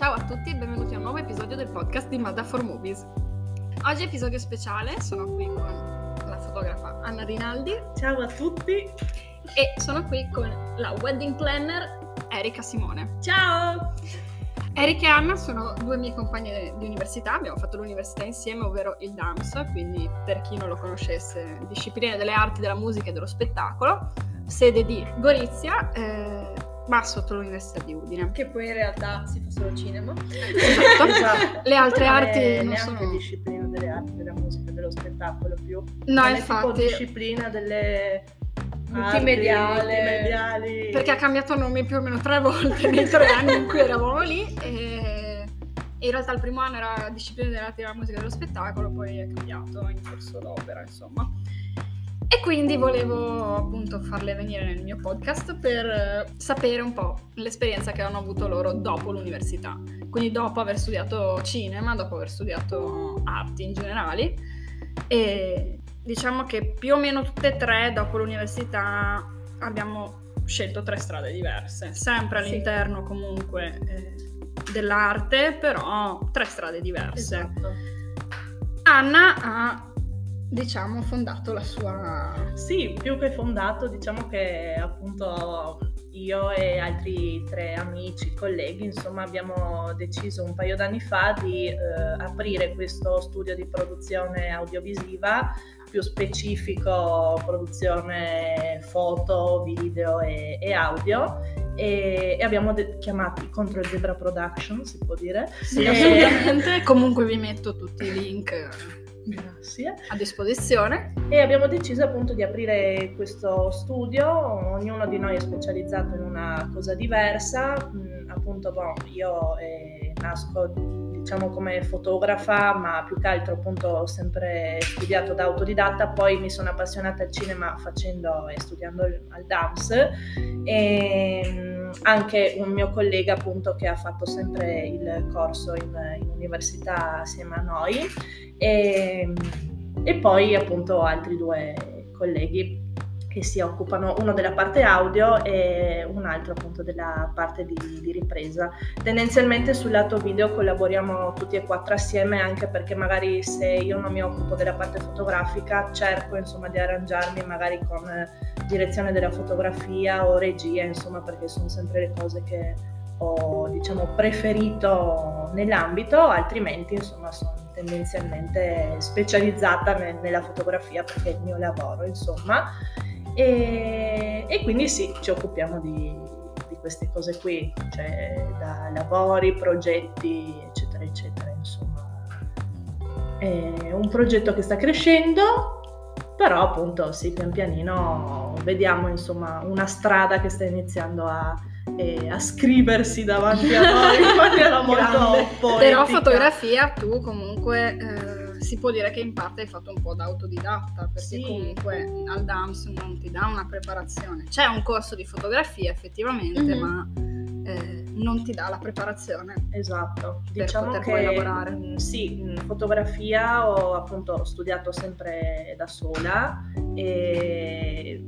Ciao a tutti e benvenuti a un nuovo episodio del podcast di Mad for Movies. Oggi episodio speciale, sono qui con la fotografa Anna Rinaldi. Ciao a tutti! E sono qui con la wedding planner Erika Simone. Ciao! Erika e Anna sono due mie compagne di università, abbiamo fatto l'università insieme, ovvero il DAMS, quindi per chi non lo conoscesse, disciplina delle arti, della musica e dello spettacolo, sede di Gorizia, ma sotto l'università di Udine. Che poi in realtà si fa solo cinema. Esatto. Esatto. Le altre arti non sono... disciplina delle arti, della musica e dello spettacolo più. No, non infatti... è tipo disciplina delle... multimediali, perché ha cambiato nome più o meno 3 volte nei 3 anni in cui eravamo lì, e in realtà il primo anno era disciplina dell'arte, della musica e dello spettacolo, poi è cambiato in corso d'opera, insomma. E quindi volevo appunto farle venire nel mio podcast per sapere un po' l'esperienza che hanno avuto loro dopo l'università, quindi dopo aver studiato cinema, dopo aver studiato arti in generale. E diciamo che più o meno tutte e 3 dopo l'università abbiamo scelto 3 strade diverse, sempre all'interno comunque dell'arte, però 3 strade diverse. Esatto. Anna ha, diciamo, fondato la sua... Sì, più che fondato, diciamo che appunto io e altri 3 amici, colleghi, insomma, abbiamo deciso un paio d'anni fa di aprire questo studio di produzione audiovisiva, più specifico produzione foto, video e audio, e abbiamo chiamato Control Zebra Production, si può dire? Sì, assolutamente. Comunque vi metto tutti i link. Grazie. A disposizione. E abbiamo deciso appunto di aprire questo studio, ognuno di noi è specializzato in una cosa diversa, appunto io nasco, diciamo, come fotografa, ma più che altro appunto ho sempre studiato da autodidatta, poi mi sono appassionata al cinema facendo e studiando al DAMS, e anche un mio collega appunto che ha fatto sempre il corso in università assieme a noi, e poi appunto altri 2 colleghi che si occupano, uno della parte audio e un altro appunto della parte di ripresa. Tendenzialmente sul lato video collaboriamo tutti e 4 assieme, anche perché magari se io non mi occupo della parte fotografica cerco insomma di arrangiarmi magari con direzione della fotografia o regia, insomma, perché sono sempre le cose che ho, diciamo, preferito nell'ambito, altrimenti insomma sono tendenzialmente specializzata nella fotografia perché è il mio lavoro, insomma. E quindi sì, ci occupiamo di queste cose qui, cioè da lavori, progetti, eccetera, eccetera, insomma. È un progetto che sta crescendo, però appunto sì, pian pianino vediamo insomma una strada che sta iniziando a scriversi davanti a noi, infatti era molto poetica. Però fotografia tu comunque... si può dire che in parte hai fatto un po' da autodidatta, perché sì, comunque al DAMS non ti dà una preparazione. C'è un corso di fotografia effettivamente, ma non ti dà la preparazione. Esatto, per poter poi lavorare. Sì, fotografia ho appunto studiato sempre da sola, e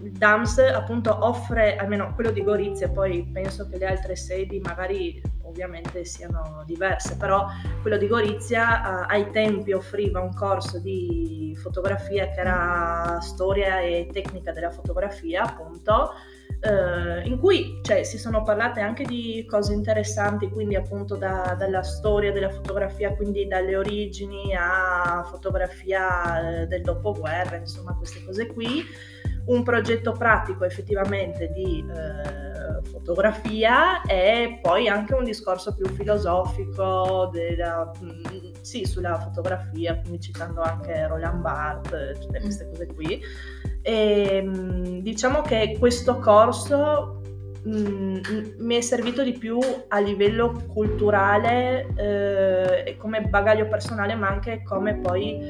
DAMS appunto offre, almeno quello di Gorizia, poi penso che le altre sedi magari ovviamente siano diverse, però quello di Gorizia ai tempi offriva un corso di fotografia che era storia e tecnica della fotografia appunto, in cui, cioè, si sono parlate anche di cose interessanti, quindi appunto dalla storia della fotografia, quindi dalle origini a fotografia del dopoguerra, insomma queste cose qui. Un progetto pratico effettivamente di fotografia, e poi anche un discorso più filosofico sulla fotografia, quindi citando anche Roland Barthes, tutte queste cose qui. E, diciamo che questo corso mi è servito di più a livello culturale, come bagaglio personale, ma anche come poi...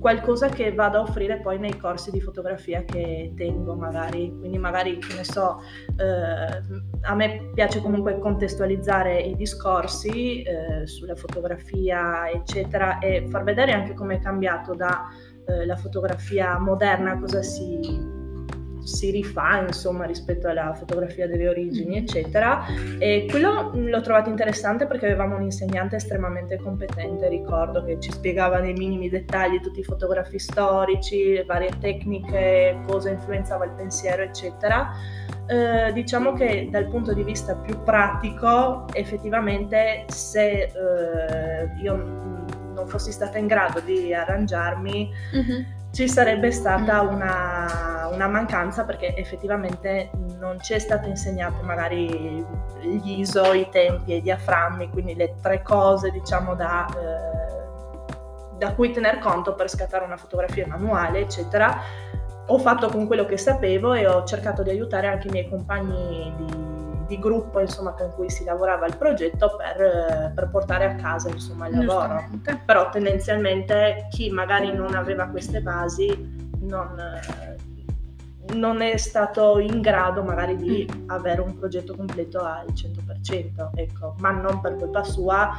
qualcosa che vado a offrire poi nei corsi di fotografia che tengo magari, quindi magari, che ne so, a me piace comunque contestualizzare i discorsi sulla fotografia eccetera, e far vedere anche come è cambiato da la fotografia moderna, cosa si si rifà, insomma, rispetto alla fotografia delle origini, eccetera. E quello l'ho trovato interessante perché avevamo un insegnante estremamente competente, ricordo, che ci spiegava nei minimi dettagli tutti i fotografi storici, le varie tecniche, cosa influenzava il pensiero, eccetera. Diciamo che dal punto di vista più pratico, effettivamente, se io non fossi stata in grado di arrangiarmi, ci sarebbe stata una mancanza, perché effettivamente non ci è stato insegnato magari gli ISO, i tempi e i diaframmi, quindi le tre cose, diciamo, da cui tener conto per scattare una fotografia manuale, eccetera. Ho fatto con quello che sapevo e ho cercato di aiutare anche i miei compagni di gruppo, insomma, con cui si lavorava il progetto, per portare a casa, insomma, il lavoro. Però tendenzialmente chi magari non aveva queste basi non è stato in grado magari di avere un progetto completo al 100%, ecco, ma non per colpa sua,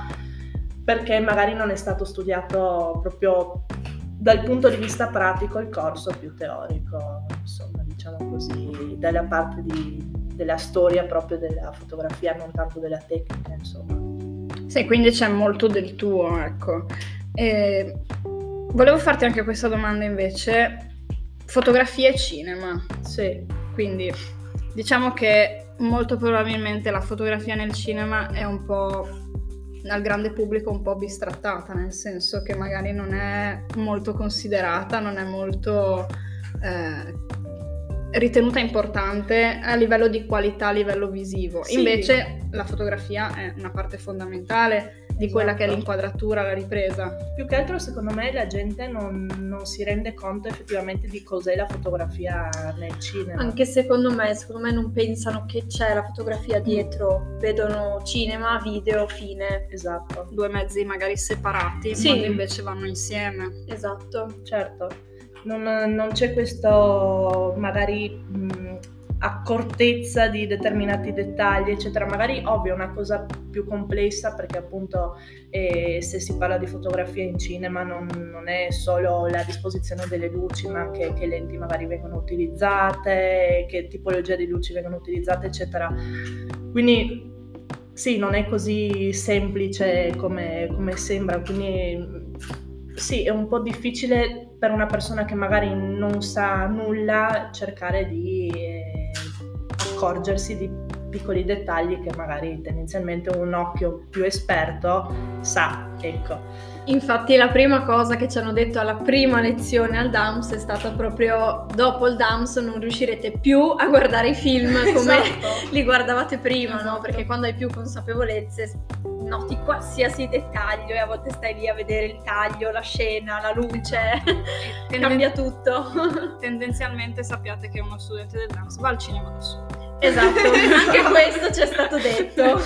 perché magari non è stato studiato proprio dal punto di vista pratico il corso, più teorico, insomma, diciamo così, dalla parte della storia proprio della fotografia, non tanto della tecnica, insomma. Sì, quindi c'è molto del tuo, ecco. Volevo farti anche questa domanda invece, fotografia e cinema. Sì. Quindi diciamo che molto probabilmente la fotografia nel cinema è un po' al grande pubblico un po' bistrattata, nel senso che magari non è molto considerata, non è molto ritenuta importante a livello di qualità, a livello visivo. Sì. Invece la fotografia è una parte fondamentale di quella che è l'inquadratura, la ripresa. Più che altro, secondo me, la gente non si rende conto effettivamente di cos'è la fotografia nel cinema. Anche secondo me non pensano che c'è la fotografia dietro, vedono cinema, video, fine. Esatto. Due mezzi magari separati, sì, quando invece vanno insieme. Esatto. Certo. Non c'è questo magari accortezza di determinati dettagli, eccetera. Magari, ovvio, è una cosa più complessa, perché appunto se si parla di fotografia in cinema non è solo la disposizione delle luci, ma anche che lenti magari vengono utilizzate, che tipologia di luci vengono utilizzate, eccetera. Quindi sì, non è così semplice come sembra, quindi sì, è un po' difficile per una persona che magari non sa nulla cercare di accorgersi di piccoli dettagli che magari tendenzialmente un occhio più esperto sa, ecco. Infatti la prima cosa che ci hanno detto alla prima lezione al DAMS è stata proprio: dopo il DAMS non riuscirete più a guardare i film come li guardavate prima, no? Perché quando hai più consapevolezze noti qualsiasi dettaglio e a volte stai lì a vedere il taglio, la scena, la luce, cambia tutto. Tendenzialmente sappiate che uno studente del DAMS va al cinema da solo. Esatto, anche questo ci è stato detto.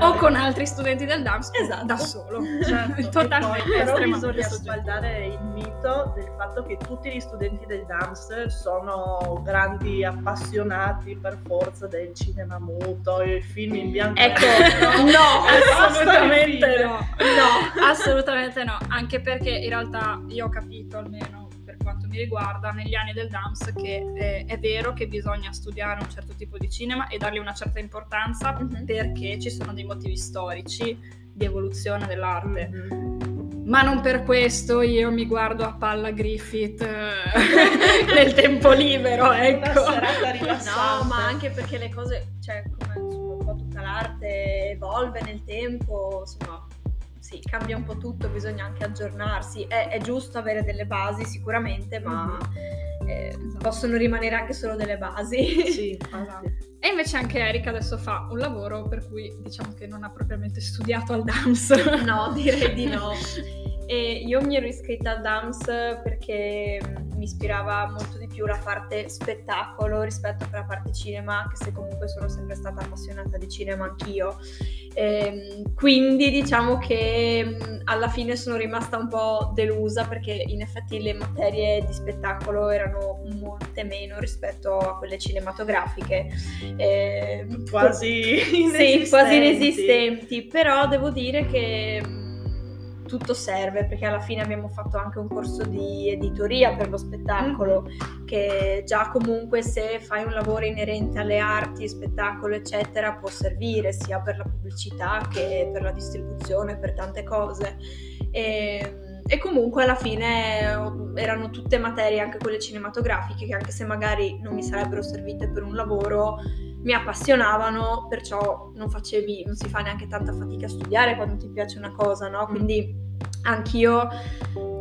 O con altri studenti del DAMS, esatto, da solo. Certo. Totalmente. Poi, però bisogna sbaldare il mito del fatto che tutti gli studenti del DAMS sono grandi appassionati per forza del cinema muto, il film in bianco e nero. No, assolutamente no. No, assolutamente no. Anche perché in realtà io ho capito, almeno per quanto mi riguarda, negli anni del DAMS, che è vero che bisogna studiare un certo tipo di cinema e dargli una certa importanza, perché ci sono dei motivi storici di evoluzione dell'arte, ma non per questo io mi guardo a palla Griffith nel tempo libero, ecco. Una serata rilassante. No, ma anche perché le cose, cioè, come insomma, un po' tutta l'arte evolve nel tempo, insomma. Sì, cambia un po' tutto, bisogna anche aggiornarsi. È giusto avere delle basi sicuramente, ma possono rimanere anche solo delle basi. Sì, e invece anche Erika adesso fa un lavoro per cui diciamo che non ha propriamente studiato al DAMS. No, direi di no. E io mi ero iscritta al DAMS perché mi ispirava molto di più la parte spettacolo rispetto a quella parte cinema, che se comunque sono sempre stata appassionata di cinema anch'io. Quindi diciamo che alla fine sono rimasta un po' delusa, perché in effetti le materie di spettacolo erano molte meno rispetto a quelle cinematografiche, quasi inesistenti. Però devo dire che tutto serve, perché alla fine abbiamo fatto anche un corso di editoria per lo spettacolo, che già comunque se fai un lavoro inerente alle arti, spettacolo eccetera, può servire sia per la pubblicità che per la distribuzione, per tante cose. E comunque alla fine erano tutte materie, anche quelle cinematografiche, che anche se magari non mi sarebbero servite per un lavoro, mi appassionavano, perciò non si fa neanche tanta fatica a studiare quando ti piace una cosa, no? Quindi anch'io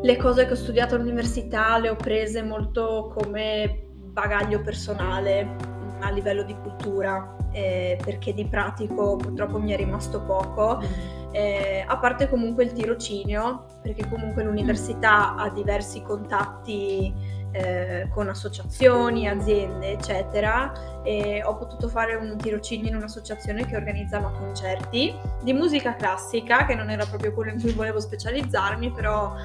le cose che ho studiato all'università le ho prese molto come bagaglio personale a livello di cultura, perché di pratico purtroppo mi è rimasto poco, a parte comunque il tirocinio, perché comunque l'università ha diversi contatti con associazioni, aziende eccetera, e ho potuto fare un tirocinio in un'associazione che organizzava concerti di musica classica, che non era proprio quello in cui volevo specializzarmi, però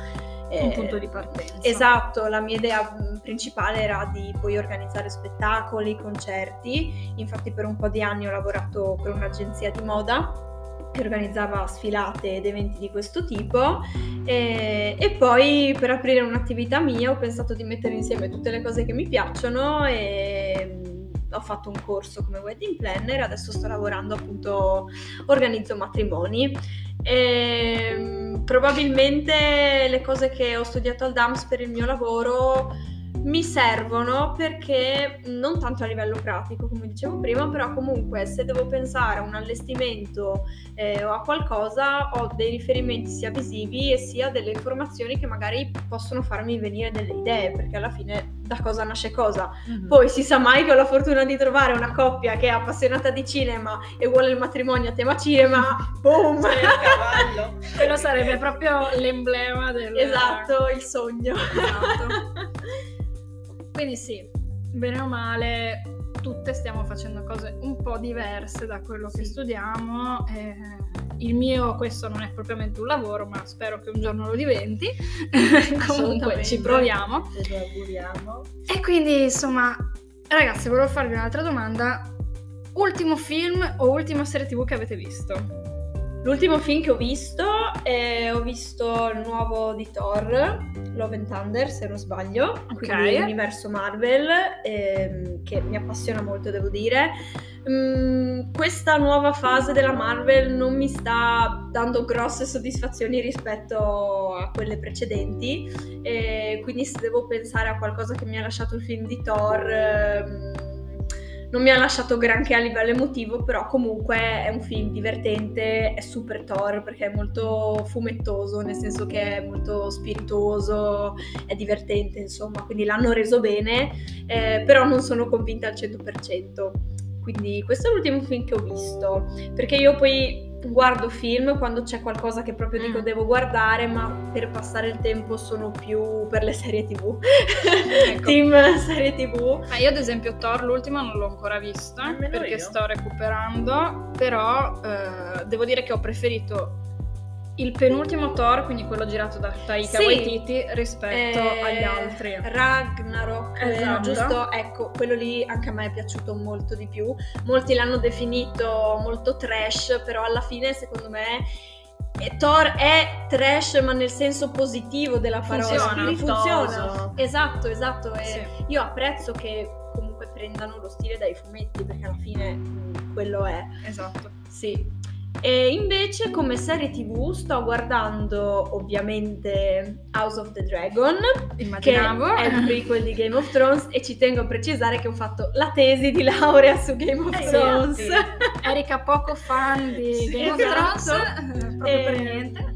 un punto di partenza. Esatto, la mia idea principale era di poi organizzare spettacoli, concerti. Infatti per un po' di anni ho lavorato per un'agenzia di moda che organizzava sfilate ed eventi di questo tipo, e poi per aprire un'attività mia ho pensato di mettere insieme tutte le cose che mi piacciono e ho fatto un corso come wedding planner. Adesso sto lavorando, appunto, organizzo matrimoni. E probabilmente le cose che ho studiato al DAMS per il mio lavoro mi servono, perché non tanto a livello pratico, come dicevo prima, però comunque se devo pensare a un allestimento o a qualcosa, ho dei riferimenti sia visivi e sia delle informazioni che magari possono farmi venire delle idee, perché alla fine da cosa nasce cosa. Poi si sa mai che ho la fortuna di trovare una coppia che è appassionata di cinema e vuole il matrimonio a tema cinema, boom! C'è il cavallo! Quello sarebbe proprio l'emblema del... Esatto, il sogno. Esatto. Quindi sì, bene o male, tutte stiamo facendo cose un po' diverse da quello che studiamo. Il mio, questo non è propriamente un lavoro, ma spero che un giorno lo diventi. Comunque ci proviamo. Te lo auguriamo. E quindi, insomma, ragazzi, volevo farvi un'altra domanda. Ultimo film o ultima serie TV che avete visto? L'ultimo film che ho visto il nuovo di Thor, Love and Thunder, se non sbaglio, quindi l'universo Marvel, che mi appassiona molto, devo dire. Questa nuova fase della Marvel non mi sta dando grosse soddisfazioni rispetto a quelle precedenti, quindi se devo pensare a qualcosa che mi ha lasciato il film di Thor... non mi ha lasciato granché a livello emotivo, però comunque è un film divertente, è super Thor perché è molto fumettoso, nel senso che è molto spiritoso, è divertente, insomma, quindi l'hanno reso bene, però non sono convinta al 100%. Quindi questo è l'ultimo film che ho visto, perché io poi guardo film quando c'è qualcosa che proprio dico devo guardare, ma per passare il tempo sono più per le serie TV. Ecco. Team serie TV. Io ad esempio Thor l'ultima non l'ho ancora vista, perché sto recuperando, però devo dire che ho preferito il penultimo Thor, quindi quello girato da Taika Waititi, rispetto agli altri. Ragnarok, giusto? Ecco, quello lì anche a me è piaciuto molto di più. Molti l'hanno definito molto trash, però alla fine secondo me Thor è trash, ma nel senso positivo della parola. Funziona. Esatto. E io apprezzo che comunque prendano lo stile dai fumetti, perché alla fine quello è. Esatto. Sì. E invece come serie TV sto guardando ovviamente House of the Dragon, che è il prequel di Game of Thrones, e ci tengo a precisare che ho fatto la tesi di laurea su Game of Thrones. Erika poco fan di Game of Thrones, proprio per niente.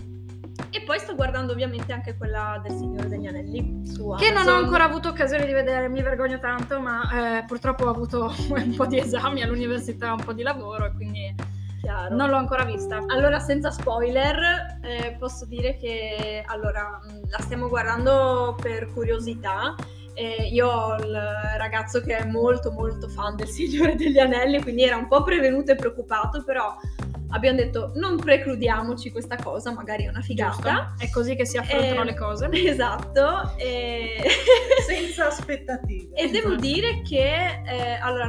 E poi sto guardando ovviamente anche quella del Signore degli Anelli su Amazon, che non ho ancora avuto occasione di vedere, mi vergogno tanto, ma purtroppo ho avuto un po' di esami all'università, un po' di lavoro, e quindi... Chiaro. Non l'ho ancora vista. Allora, senza spoiler, posso dire che la stiamo guardando per curiosità. Io ho il ragazzo che è molto molto fan del Signore degli Anelli, quindi era un po' prevenuto e preoccupato, però abbiamo detto non precludiamoci questa cosa, magari è una figata. Giusto. È così che si affrontano le cose. Esatto. Senza aspettative. E devo dire che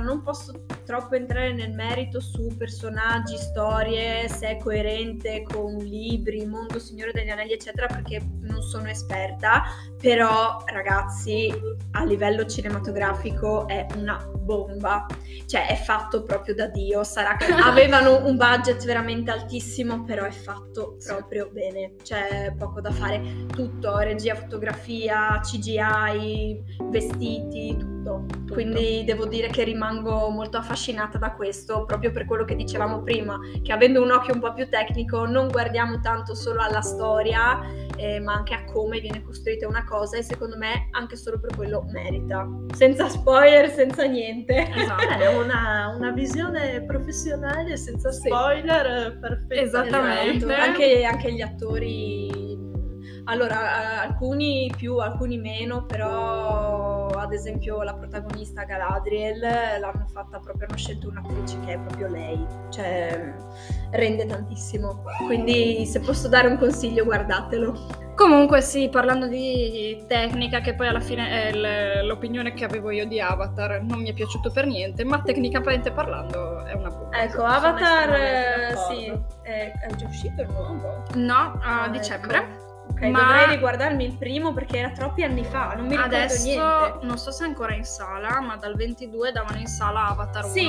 non posso troppo entrare nel merito su personaggi, storie, se è coerente con libri, mondo Signore degli Anelli eccetera, perché non sono esperta, però ragazzi a livello cinematografico è una bomba, cioè è fatto proprio da Dio, sarà che avevano un budget veramente altissimo, però è fatto proprio bene, c'è poco da fare, tutto, regia, fotografia, CGI, vestiti, tutto. Quindi devo dire che rimango molto affascinata da questo, proprio per quello che dicevamo prima, che avendo un occhio un po' più tecnico non guardiamo tanto solo alla storia, ma anche a come viene costruita una cosa, e secondo me anche solo per quello merita, senza spoiler, senza niente. Esatto, è una visione professionale senza spoiler, perfetta. Esattamente. Esatto. Anche gli attori, allora alcuni più, alcuni meno, però ad esempio la protagonista Galadriel l'hanno fatta proprio, hanno scelto un'attrice che è proprio lei, cioè rende tantissimo, quindi se posso dare un consiglio guardatelo. Comunque sì, parlando di tecnica, che poi alla fine è l'opinione che avevo io di Avatar, non mi è piaciuto per niente, ma tecnicamente parlando è una bomba. Ecco, Avatar sì, è già uscito il nuovo? No, a dicembre. Ecco. Okay, ma dovrei riguardarmi il primo perché era troppi anni fa, non mi ricordo adesso, niente. Adesso non so se è ancora in sala, ma dal 22 davano in sala Avatar 1, sì,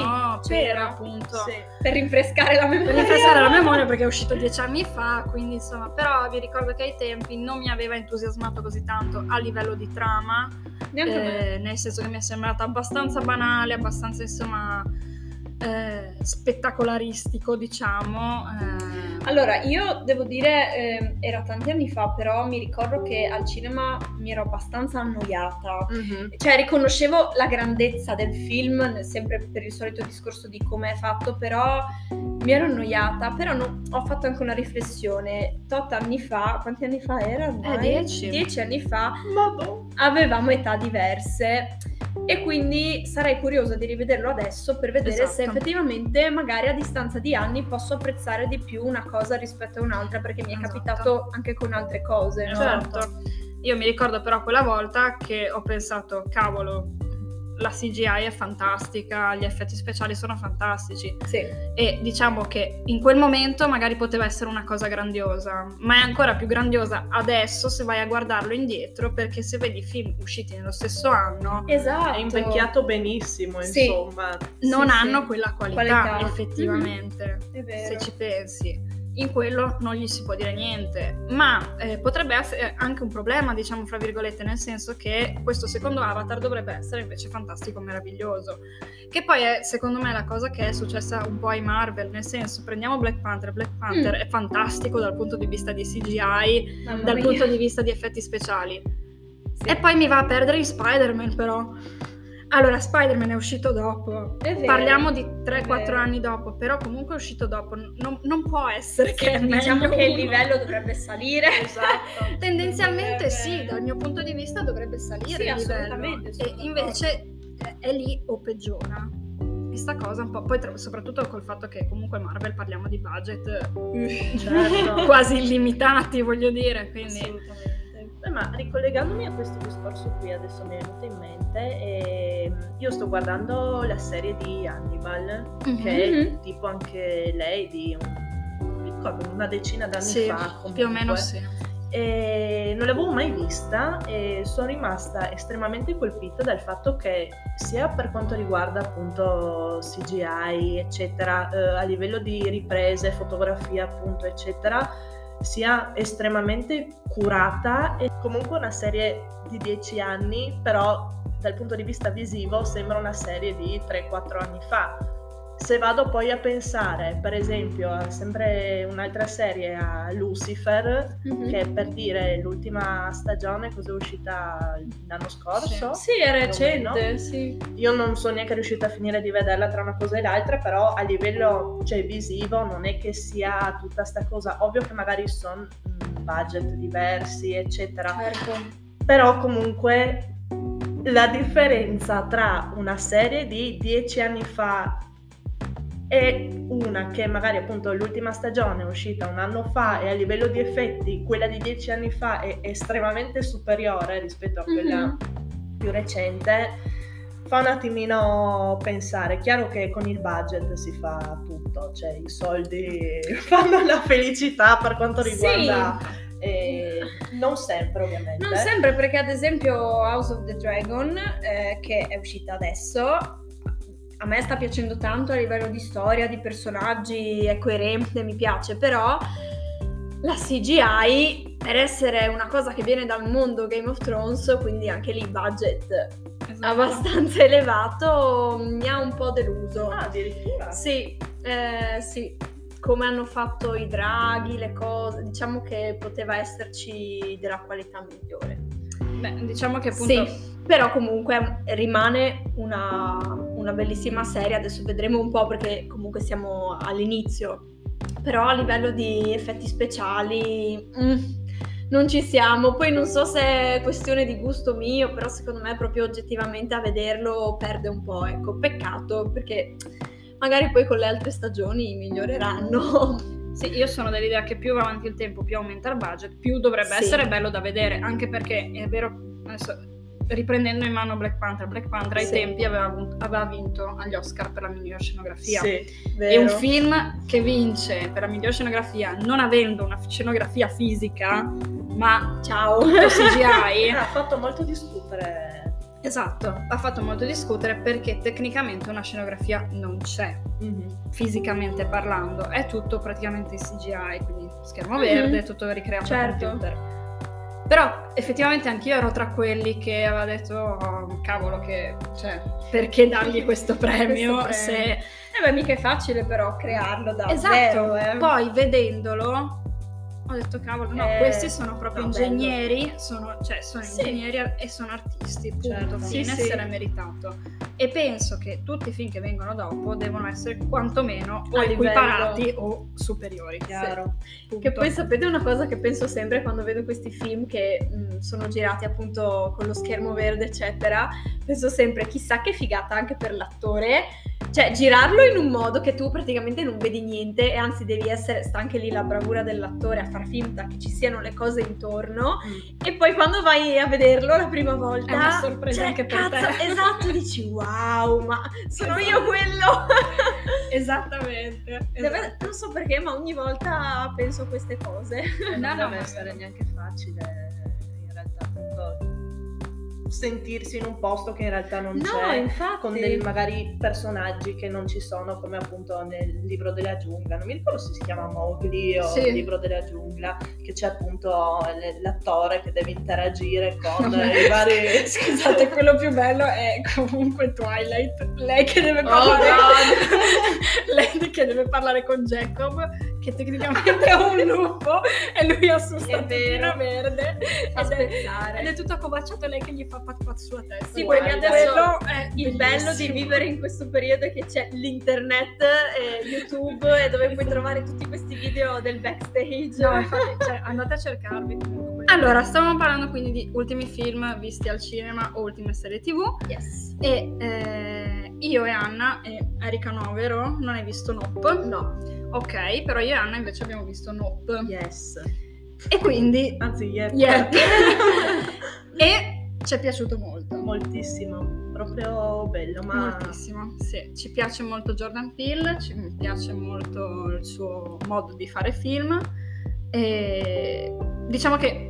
appunto, sì, per rinfrescare la memoria. Per rinfrescare la memoria, perché è uscito 10 anni fa, quindi insomma, però vi ricordo che ai tempi non mi aveva entusiasmato così tanto a livello di trama, nel senso che mi è sembrata abbastanza banale, abbastanza insomma spettacolaristico, diciamo. Allora, io devo dire, era tanti anni fa, però mi ricordo che al cinema mi ero abbastanza annoiata, cioè riconoscevo la grandezza del film, sempre per il solito discorso di come è fatto, però mi ero annoiata, però ho fatto anche una riflessione, tot anni fa, quanti anni fa era? 10 anni fa, avevamo età diverse, e quindi sarei curiosa di rivederlo adesso per vedere se effettivamente magari a distanza di anni posso apprezzare di più una cosa rispetto a un'altra, perché mi è capitato anche con altre cose, no? Certo, io mi ricordo però quella volta che ho pensato, cavolo, la CGI è fantastica, gli effetti speciali sono fantastici, sì, e diciamo che in quel momento magari poteva essere una cosa grandiosa, ma è ancora più grandiosa adesso se vai a guardarlo indietro, perché se vedi film usciti nello stesso anno, esatto, è invecchiato benissimo, insomma, sì, non hanno quella qualità. Effettivamente, è vero, se ci pensi, in quello non gli si può dire niente, ma potrebbe essere anche un problema, diciamo fra virgolette, nel senso che questo secondo Avatar dovrebbe essere invece fantastico, meraviglioso, che poi è secondo me la cosa che è successa un po' ai Marvel, nel senso, prendiamo Black Panther è fantastico dal punto di vista di CGI, dal punto di vista di effetti speciali, sì, e poi mi va a perdere in Spider-Man, però allora Spider-Man è uscito dopo, è vero, parliamo di 3-4 anni dopo, però comunque è uscito dopo, non può essere, sì, che diciamo che il livello dovrebbe salire, esatto, tendenzialmente dovrebbe... sì, dal mio punto di vista dovrebbe salire, sì, il livello, e invece è lì o peggiora, questa cosa un po', poi soprattutto col fatto che comunque Marvel, parliamo di budget certo, quasi illimitati, voglio dire, quindi assolutamente. Ma ricollegandomi a questo discorso qui, adesso mi è venuto in mente, io sto guardando la serie di Hannibal, che è tipo anche lei di una decina d'anni fa, comunque, più o meno, e non l'avevo mai vista e sono rimasta estremamente colpita dal fatto che sia per quanto riguarda appunto CGI eccetera, a livello di riprese, fotografia appunto eccetera, sia estremamente curata. E comunque una serie di 10 anni, però dal punto di vista visivo sembra una serie di 3-4 anni fa. Se vado poi a pensare per esempio a sempre un'altra serie, a Lucifer, che per dire l'ultima stagione, cos'è, uscita l'anno scorso? Sì, è recente, sì. Io non sono neanche riuscita a finire di vederla tra una cosa e l'altra, però a livello, cioè, visivo non è che sia tutta sta cosa, ovvio che magari sono budget diversi eccetera, certo, però comunque la differenza tra una serie di 10 anni fa è una che magari appunto l'ultima stagione è uscita un anno fa, e a livello di effetti quella di 10 anni fa è estremamente superiore rispetto a quella più recente, fa un attimino pensare. Chiaro che con il budget si fa tutto, cioè i soldi fanno la felicità per quanto riguarda... Sì. Non sempre, ovviamente. Non sempre, perché ad esempio House of the Dragon, che è uscita adesso... A me sta piacendo tanto a livello di storia, di personaggi, è coerente, mi piace, però la CGI, per essere una cosa che viene dal mondo Game of Thrones, quindi anche lì budget abbastanza elevato, mi ha un po' deluso. Ah, addirittura? Sì, sì, come hanno fatto i draghi, le cose, diciamo che poteva esserci della qualità migliore. Beh, diciamo che appunto... Sì. Però comunque rimane una bellissima serie, adesso vedremo un po' perché comunque siamo all'inizio, però a livello di effetti speciali non ci siamo, poi non so se è questione di gusto mio, però secondo me proprio oggettivamente a vederlo perde un po', ecco, peccato, perché magari poi con le altre stagioni miglioreranno. Sì, io sono dell'idea che più va avanti il tempo, più aumenta il budget, più dovrebbe essere bello da vedere, anche perché è vero, adesso riprendendo in mano Black Panther ai tempi aveva vinto agli Oscar per la miglior scenografia. Sì, vero. È un film che vince per la miglior scenografia non avendo una scenografia fisica, ma tutto CGI. Ha fatto molto discutere. Esatto, ha fatto molto discutere perché tecnicamente una scenografia non c'è, fisicamente parlando, è tutto praticamente CGI, quindi schermo verde, tutto ricreato certo. Computer. Però effettivamente anch'io ero tra quelli che aveva detto cavolo che, cioè, perché dargli questo premio? Se... beh, mica è facile però crearlo da zero. Esatto, poi vedendolo ho detto cavolo, no, questi sono proprio ingegneri, ingegneri e sono artisti, punto, certo. Essere meritato. E penso che tutti i film che vengono dopo devono essere quantomeno o equiparati o superiori. Chiaro. Sì. Che poi sapete una cosa che penso sempre quando vedo questi film che sono girati appunto con lo schermo verde eccetera, penso sempre chissà che figata anche per l'attore, cioè girarlo in un modo che tu praticamente non vedi niente e anzi devi essere, sta anche lì la bravura dell'attore a far finta che ci siano le cose intorno e poi quando vai a vederlo la prima volta è una sorpresa, cioè, anche per te. Esatto, dici wow, ma sono io quello. Esattamente. Non so perché, ma ogni volta penso a queste cose. Non deve essere neanche facile in realtà sentirsi in un posto che in realtà non c'è, infatti. Con dei magari personaggi che non ci sono, come appunto nel libro della giungla, non mi ricordo se si chiama Mowgli o il libro della giungla, che c'è appunto l'attore che deve interagire con i vari... Scusate, quello più bello è comunque Twilight, lei che deve parlare lei che deve parlare con Jacob, che tecnicamente è un lupo e lui ha su statina verde ed è tutto accovacciato, lei che gli fa pat sulla testa. Sì, quindi adesso è il bello di vivere in questo periodo è che c'è l'internet e YouTube e dove puoi trovare tutti questi video del backstage. No, infatti, cioè, andate a cercarvi comunque. Allora, stavamo parlando quindi di ultimi film visti al cinema o ultime serie TV. Yes. E io e Anna e Erika no, vero? Non hai visto Nope? No. Ok, però io e Anna invece abbiamo visto Nope. Yes. E quindi... Anzi, yep. Yep. E... ci è piaciuto molto, moltissimo, proprio bello, ma moltissimo, sì, ci piace molto Jordan Peele, ci piace molto il suo modo di fare film e diciamo che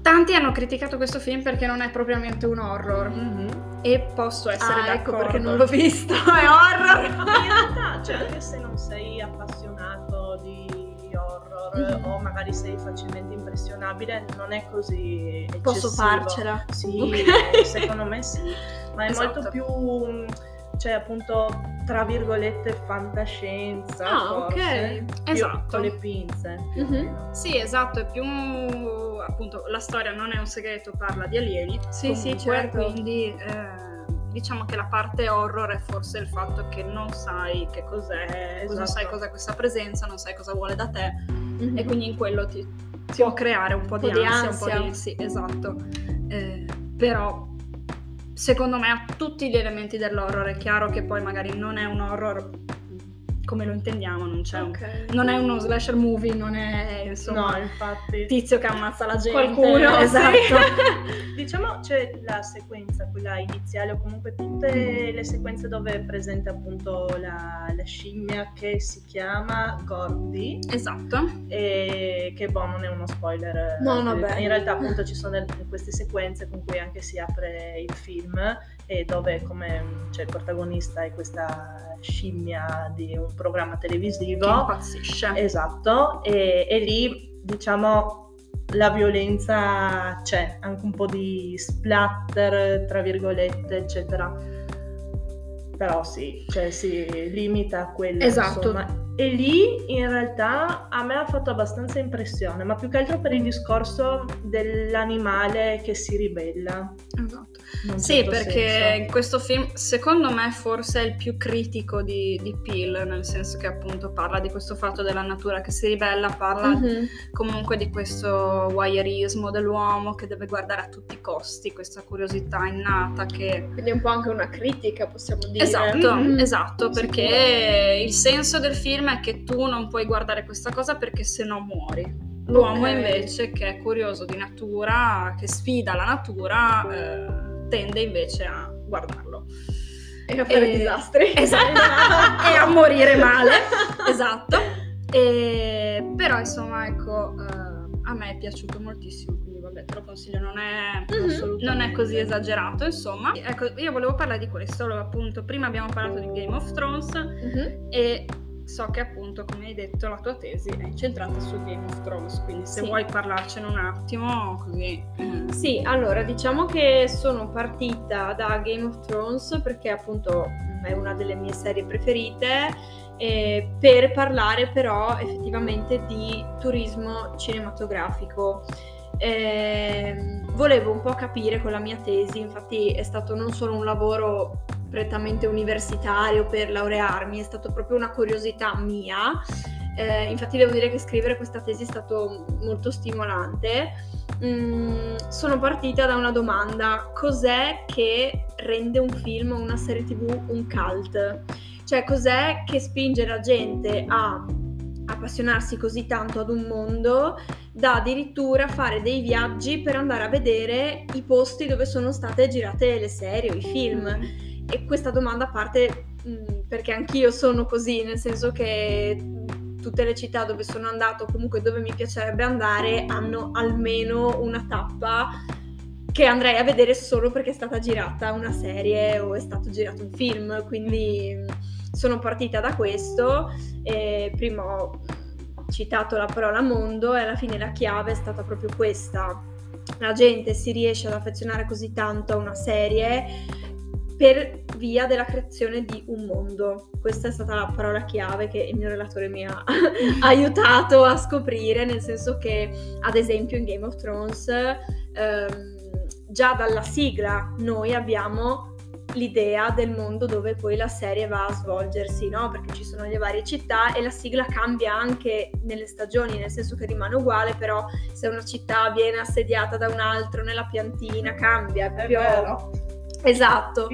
tanti hanno criticato questo film perché non è propriamente un horror e posso essere d'accordo, ecco perché non l'ho visto, è horror in realtà, cioè anche se non sei appassionato di horror o magari sei facilmente impressionabile, non è così eccessivo. Posso farcela? Sì, okay. Secondo me sì, ma è molto più, cioè appunto tra virgolette fantascienza, forse, ok, esatto, con le pinze. Sì, esatto, è più appunto la storia non è un segreto, parla di alieni. Sì, comunque, sì, certo. Quindi diciamo che la parte horror è forse il fatto che non sai che cos'è, esatto. Non sai cos'è questa presenza, non sai cosa vuole da te e quindi in quello ti può creare un po' di ansia. Un po' di... Sì, esatto. Però secondo me ha tutti gli elementi dell'horror, è chiaro che poi magari non è un horror come lo intendiamo, non c'è non è uno slasher movie, non è insomma infatti tizio che ammazza la gente, qualcuno, esatto. Sì. Diciamo c'è la sequenza quella iniziale o comunque tutte le sequenze dove è presente appunto la scimmia che si chiama Gordi, esatto, e che boh non è uno spoiler, no vabbè, in realtà appunto ci sono queste sequenze con cui anche si apre il film e dove come cioè, il protagonista è questa scimmia di un programma televisivo che impazzisce, esatto, e lì diciamo la violenza c'è, anche un po' di splatter tra virgolette eccetera, però sì, cioè si limita a quello, esatto, insomma. E lì in realtà a me ha fatto abbastanza impressione, ma più che altro per il discorso dell'animale che si ribella. Esatto. Sì, perché questo film secondo me forse è il più critico di Peele, nel senso che appunto parla di questo fatto della natura che si ribella, parla comunque di questo voyeurismo dell'uomo che deve guardare a tutti i costi, questa curiosità innata che... Quindi è un po' anche una critica, possiamo dire. Esatto, esatto, perché il senso del film è che tu non puoi guardare questa cosa perché se no muori. L'uomo invece che è curioso di natura, che sfida la natura... tende invece a guardarlo e a fare disastri, esatto, e a morire male, esatto, e, però insomma ecco a me è piaciuto moltissimo, quindi vabbè te lo consiglio, non è non è così esagerato insomma, ecco io volevo parlare di questo, allora, appunto prima abbiamo parlato di Game of Thrones e so che appunto come hai detto la tua tesi è incentrata su Game of Thrones, quindi se vuoi parlarcene un attimo così. Sì, allora diciamo che sono partita da Game of Thrones perché appunto è una delle mie serie preferite, per parlare però effettivamente di turismo cinematografico. Volevo un po' capire con la mia tesi, infatti è stato non solo un lavoro prettamente universitario per laurearmi, è stato proprio una curiosità mia, infatti devo dire che scrivere questa tesi è stato molto stimolante. Sono partita da una domanda: cos'è che rende un film o una serie TV un cult? Cioè cos'è che spinge la gente a appassionarsi così tanto ad un mondo da addirittura fare dei viaggi per andare a vedere i posti dove sono state girate le serie o i film? E questa domanda parte perché anch'io sono così, nel senso che tutte le città dove sono andato, comunque dove mi piacerebbe andare, hanno almeno una tappa che andrei a vedere solo perché è stata girata una serie o è stato girato un film, quindi sono partita da questo. Prima ho citato la parola mondo e alla fine la chiave è stata proprio questa: la gente si riesce ad affezionare così tanto a una serie per via della creazione di un mondo. Questa è stata la parola chiave che il mio relatore mi ha aiutato a scoprire, nel senso che ad esempio in Game of Thrones già dalla sigla noi abbiamo l'idea del mondo dove poi la serie va a svolgersi, no? Perché ci sono le varie città e la sigla cambia anche nelle stagioni, nel senso che rimane uguale, però se una città viene assediata da un altro nella piantina cambia, proprio... Esatto,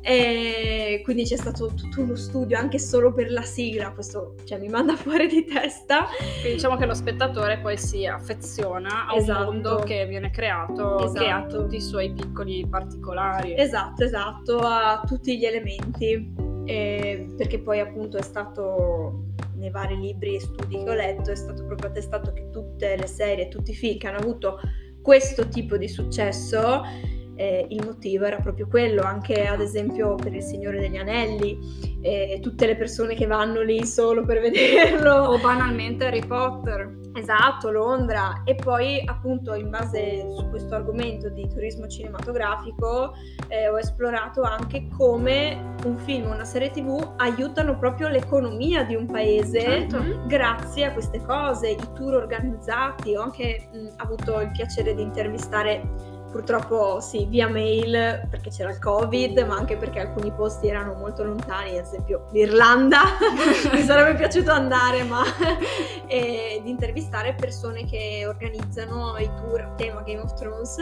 e quindi c'è stato tutto uno studio anche solo per la sigla, questo cioè mi manda fuori di testa. Quindi diciamo che lo spettatore poi si affeziona a un mondo che viene creato, che ha tutti i suoi piccoli particolari. Esatto, a tutti gli elementi, perché poi appunto è stato... nei vari libri e studi che ho letto è stato proprio attestato che tutte le serie, tutti i film che hanno avuto questo tipo di successo, il motivo era proprio quello. Anche ad esempio per il Signore degli Anelli, tutte le persone che vanno lì solo per vederlo, o banalmente Harry Potter, esatto, Londra. E poi appunto in base su questo argomento di turismo cinematografico ho esplorato anche come un film o una serie TV aiutano proprio l'economia di un paese, grazie a queste cose, i tour organizzati. Ho anche avuto il piacere di intervistare, purtroppo via mail perché c'era il Covid, ma anche perché alcuni posti erano molto lontani, ad esempio l'Irlanda mi sarebbe piaciuto andare, ma di intervistare persone che organizzano i tour a tema Game of Thrones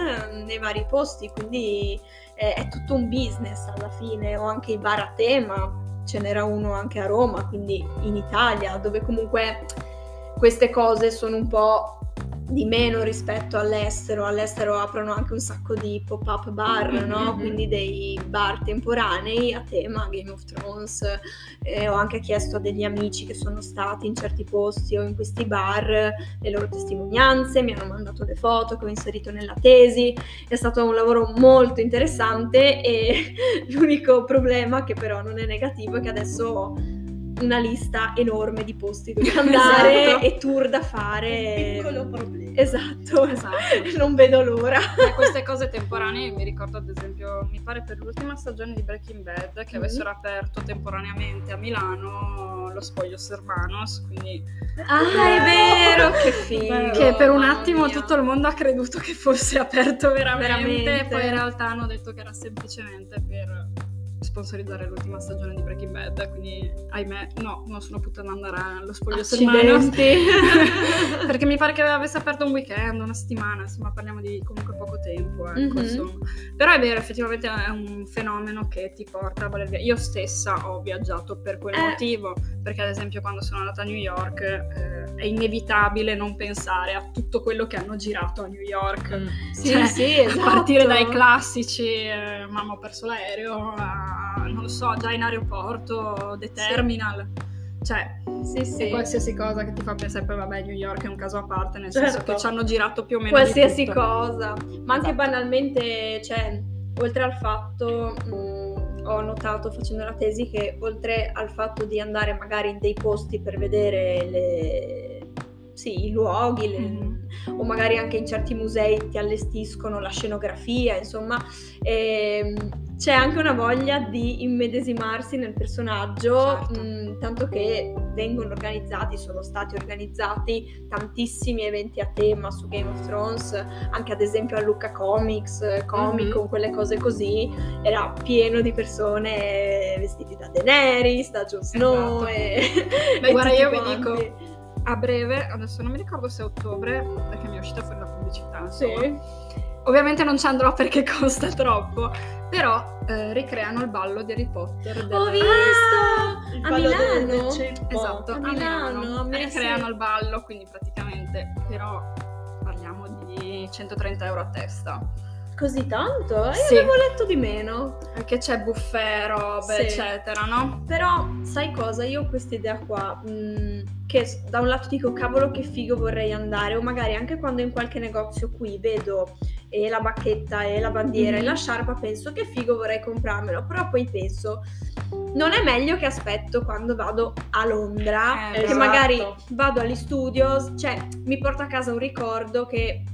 nei vari posti, quindi è tutto un business alla fine. O anche i bar a tema, ce n'era uno anche a Roma, quindi in Italia, dove comunque queste cose sono un po' di meno rispetto all'estero. All'estero aprono anche un sacco di pop-up bar, no? Quindi dei bar temporanei a tema Game of Thrones. Ho anche chiesto a degli amici che sono stati in certi posti o in questi bar le loro testimonianze, mi hanno mandato le foto che ho inserito nella tesi. È stato un lavoro molto interessante, e l'unico problema, che però non è negativo, è che adesso ho una lista enorme di posti dove andare, esatto, e tour da fare. Piccolo problema. Esatto. Non vedo l'ora. Queste cose temporanee, mi ricordo ad esempio, mi pare per l'ultima stagione di Breaking Bad, che avessero aperto temporaneamente a Milano Los Pollos Hermanos, quindi... è vero! Che figo! Che per un attimo tutto il mondo ha creduto che fosse aperto veramente. Poi in realtà hanno detto che era semplicemente per... sponsorizzare l'ultima stagione di Breaking Bad, quindi ahimè no, non sono potuta andare allo spoglio settimana perché mi pare che avesse aperto un weekend, una settimana, insomma parliamo di comunque poco tempo, insomma. Però è vero, effettivamente è un fenomeno che ti porta a voler via. Io stessa ho viaggiato per quel motivo, perché ad esempio quando sono andata a New York è inevitabile non pensare a tutto quello che hanno girato a New York, esatto. A partire dai classici Mamma ho perso l'aereo, non lo so, già in aeroporto, The Terminal, cioè è qualsiasi cosa che ti fa pensare. Poi vabbè, New York è un caso a parte, nel senso che ci hanno girato più o meno qualsiasi cosa, ma anche banalmente, cioè oltre al fatto ho notato facendo la tesi che oltre al fatto di andare magari in dei posti per vedere i luoghi, o magari anche in certi musei ti allestiscono la scenografia, insomma c'è anche una voglia di immedesimarsi nel personaggio, tanto che sono stati organizzati tantissimi eventi a tema su Game of Thrones, anche ad esempio a Lucca Comic Con, quelle cose così, era pieno di persone vestiti da Daenerys, da Jon Snow, beh, guarda, io vi dico, a breve, adesso non mi ricordo se è ottobre, perché mi è uscita fuori la pubblicità, insomma. Sì. Ovviamente non ci andrò perché costa troppo, però ricreano il ballo di Harry Potter. Ho visto! Il a ballo Milano? Esatto, a Milano. Ricreano il ballo, quindi praticamente, però parliamo di 130 euro a testa. Così tanto? Io avevo letto di meno. Perché c'è buffet, robe, eccetera, no? Però, sai cosa? Io ho questa idea qua, che da un lato dico, cavolo che figo, vorrei andare, o magari anche quando in qualche negozio qui vedo e la bacchetta e la bandiera e la sciarpa, penso che figo, vorrei comprarmelo, però poi penso, non è meglio che aspetto quando vado a Londra, che magari vado agli studios, cioè mi porto a casa un ricordo che...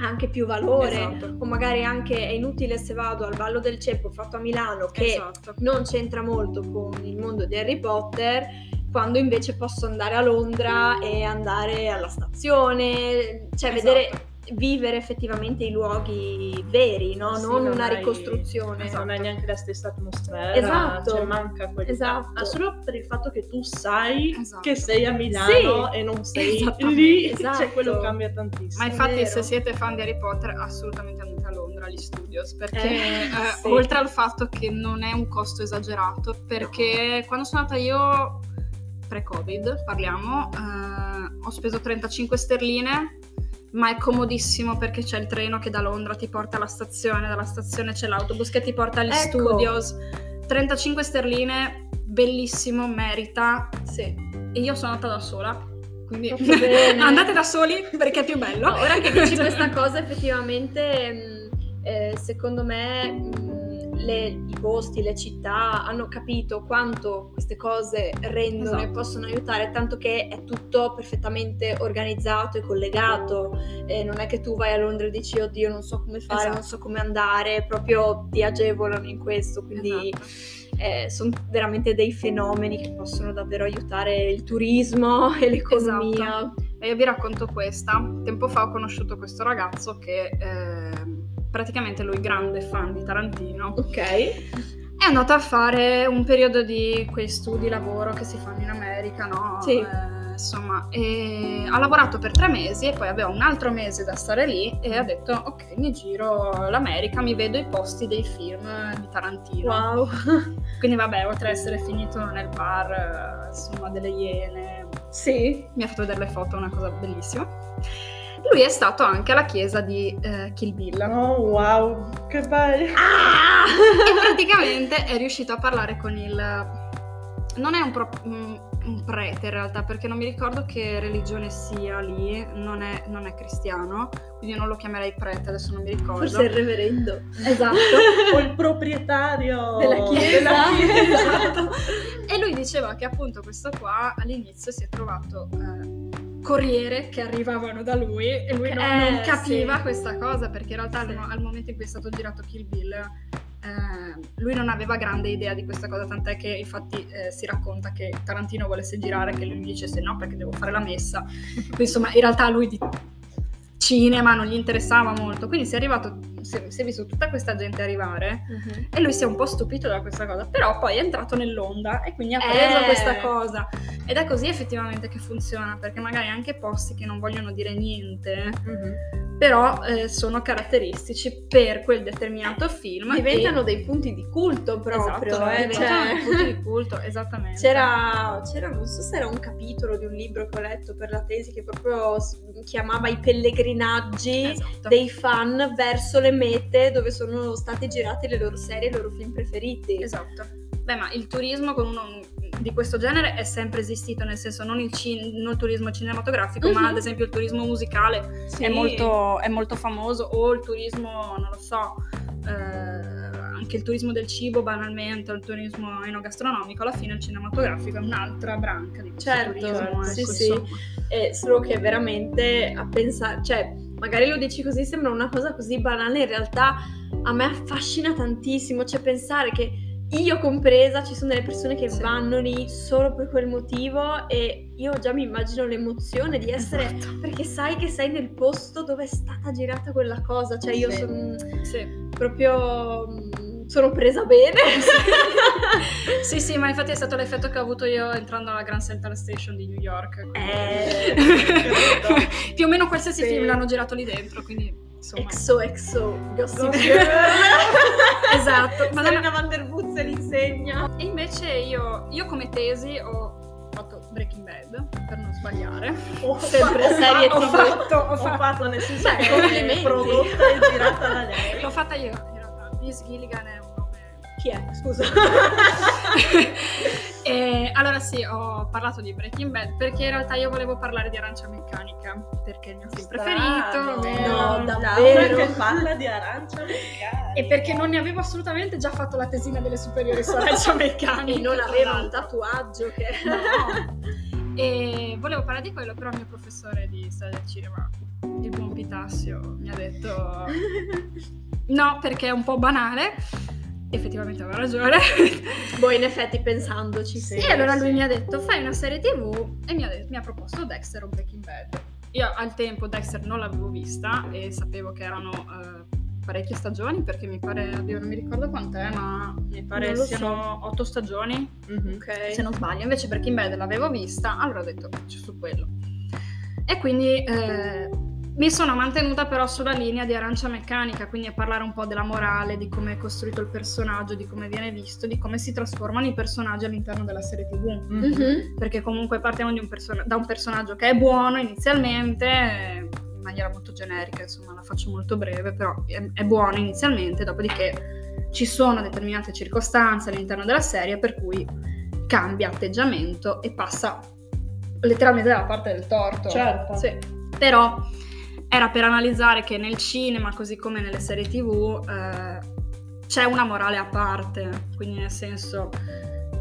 anche più valore, o magari anche è inutile se vado al ballo del ceppo fatto a Milano, che non c'entra molto con il mondo di Harry Potter, quando invece posso andare a Londra e andare alla stazione, cioè vivere effettivamente i luoghi veri, no? Non una ricostruzione. Non è neanche la stessa atmosfera, cioè manca quella. Solo per il fatto che tu sai che sei a Milano e non sei lì, cioè quello cambia tantissimo. Ma infatti se siete fan di Harry Potter assolutamente andate a Londra agli studios, perché oltre al fatto che non è un costo esagerato, perché quando sono andata io pre-Covid, parliamo, ho speso 35 sterline, ma è comodissimo perché c'è il treno che da Londra ti porta alla stazione, dalla stazione c'è l'autobus che ti porta agli studios. 35 sterline, bellissimo, merita. E io sono andata da sola, quindi andate da soli perché è più bello. No, ora che dici questa cosa, effettivamente secondo me i posti, le città hanno capito quanto queste cose rendono e possono aiutare, tanto che è tutto perfettamente organizzato e collegato, non è che tu vai a Londra e dici oddio non so come fare, non so come andare, proprio ti agevolano in questo, quindi sono veramente dei fenomeni che possono davvero aiutare il turismo e l'economia. E io vi racconto questa, tempo fa ho conosciuto questo ragazzo che praticamente lui grande fan di Tarantino, è andato a fare un periodo di quei studi lavoro che si fanno in America, no? insomma, e ha lavorato per 3 mesi e poi aveva un altro mese da stare lì e ha detto ok, mi giro l'America, mi vedo i posti dei film di Tarantino. Wow. Quindi vabbè, oltre a essere finito nel bar, insomma, delle Iene, sì, mi ha fatto vedere le foto, una cosa bellissima. Lui è stato anche alla chiesa di Kill Bill. Oh wow, che bello! Ah! E praticamente è riuscito a parlare con il... non è un prete in realtà, perché non mi ricordo che religione sia lì, non è cristiano, quindi non lo chiamerei prete, adesso non mi ricordo. Forse il reverendo. Esatto. O il proprietario della chiesa. Esatto. E lui diceva che appunto questo qua all'inizio si è trovato corriere che arrivavano da lui e lui non capiva, sì, questa cosa, perché in realtà, sì, al momento in cui è stato girato Kill Bill lui non aveva grande idea di questa cosa, tant'è che infatti si racconta che Tarantino volesse girare, che lui dicesse no perché devo fare la messa. Quindi, insomma, in realtà lui di cinema non gli interessava molto, quindi si è visto tutta questa gente arrivare, uh-huh, e lui si è un po' stupito da questa cosa, però poi è entrato nell'onda e quindi ha preso questa cosa, ed è così effettivamente che funziona, perché magari anche posti che non vogliono dire niente, uh-huh, però sono caratteristici per quel determinato film, diventano dei punti di culto proprio. Esatto, diventano dei punti di culto, esattamente. C'era non so se era un capitolo di un libro che ho letto per la tesi che proprio chiamava i pellegrinaggi, esatto, dei fan verso le mete dove sono state girate le loro serie, i loro film preferiti. Esatto. Beh, ma il turismo con uno di questo genere è sempre esistito, nel senso non il turismo cinematografico, mm-hmm, ma ad esempio il turismo musicale, sì, è molto famoso, o il turismo, non lo so, anche il turismo del cibo banalmente, o il turismo enogastronomico. Alla fine il cinematografico è un'altra branca di questo, certo, turismo. Sì, ecco, sì. È solo che veramente a pensare, cioè magari lo dici così, sembra una cosa così banale, in realtà a me affascina tantissimo, cioè pensare che io compresa, ci sono delle persone che, sì, vanno lì solo per quel motivo, e io già mi immagino l'emozione di essere, esatto, perché sai che sei nel posto dove è stata girata quella cosa, cioè io, sì, sono, sì, proprio... sono presa bene. Sì, sì, ma infatti è stato l'effetto che ho avuto io entrando alla Grand Central Station di New York, più o meno qualsiasi, sì, film l'hanno girato lì dentro, quindi insomma. XOXO, Gossip Girl. Esatto. Madonna Van der Woodse l'insegna. E invece io come tesi ho fatto Breaking Bad, per non sbagliare. Ho fatto nel senso che prodotta e girata da lei. L'ho fatta io. Miss Gilligan è un nome... Chi è? Scusa. E, allora sì, ho parlato di Breaking Bad perché in realtà io volevo parlare di Arancia Meccanica, perché è il mio film preferito. No, davvero? Che parla di Arancia Meccanica? E perché non ne avevo assolutamente già fatto la tesina delle superiori su Arancia Meccanica. E non avevo un tatuaggio che... No. E volevo parlare di quello, però il mio professore di storia del cinema, il buon Pitassio, mi ha detto... No, perché è un po' banale. Effettivamente aveva ragione. Boh, in effetti pensandoci. Sì, e allora lui mi ha detto fai una serie TV e mi ha proposto Dexter o Breaking Bad. Io al tempo Dexter non l'avevo vista e sapevo che erano parecchie stagioni, perché mi pare, oddio, non mi ricordo quant'è, ma mi pare siano 8 stagioni, mm-hmm, okay, se non sbaglio. Invece Breaking Bad l'avevo vista, allora ho detto faccio su quello. E quindi... mi sono mantenuta però sulla linea di Arancia Meccanica, quindi a parlare un po' della morale, di come è costruito il personaggio, di come viene visto, di come si trasformano i personaggi all'interno della serie TV. Mm-hmm. Perché comunque partiamo di da un personaggio che è buono inizialmente, in maniera molto generica, insomma la faccio molto breve, però è buono inizialmente, dopodiché ci sono determinate circostanze all'interno della serie per cui cambia atteggiamento e passa letteralmente dalla parte del torto. Certo. Sì. Però... era per analizzare che nel cinema, così come nelle serie TV, c'è una morale a parte, quindi nel senso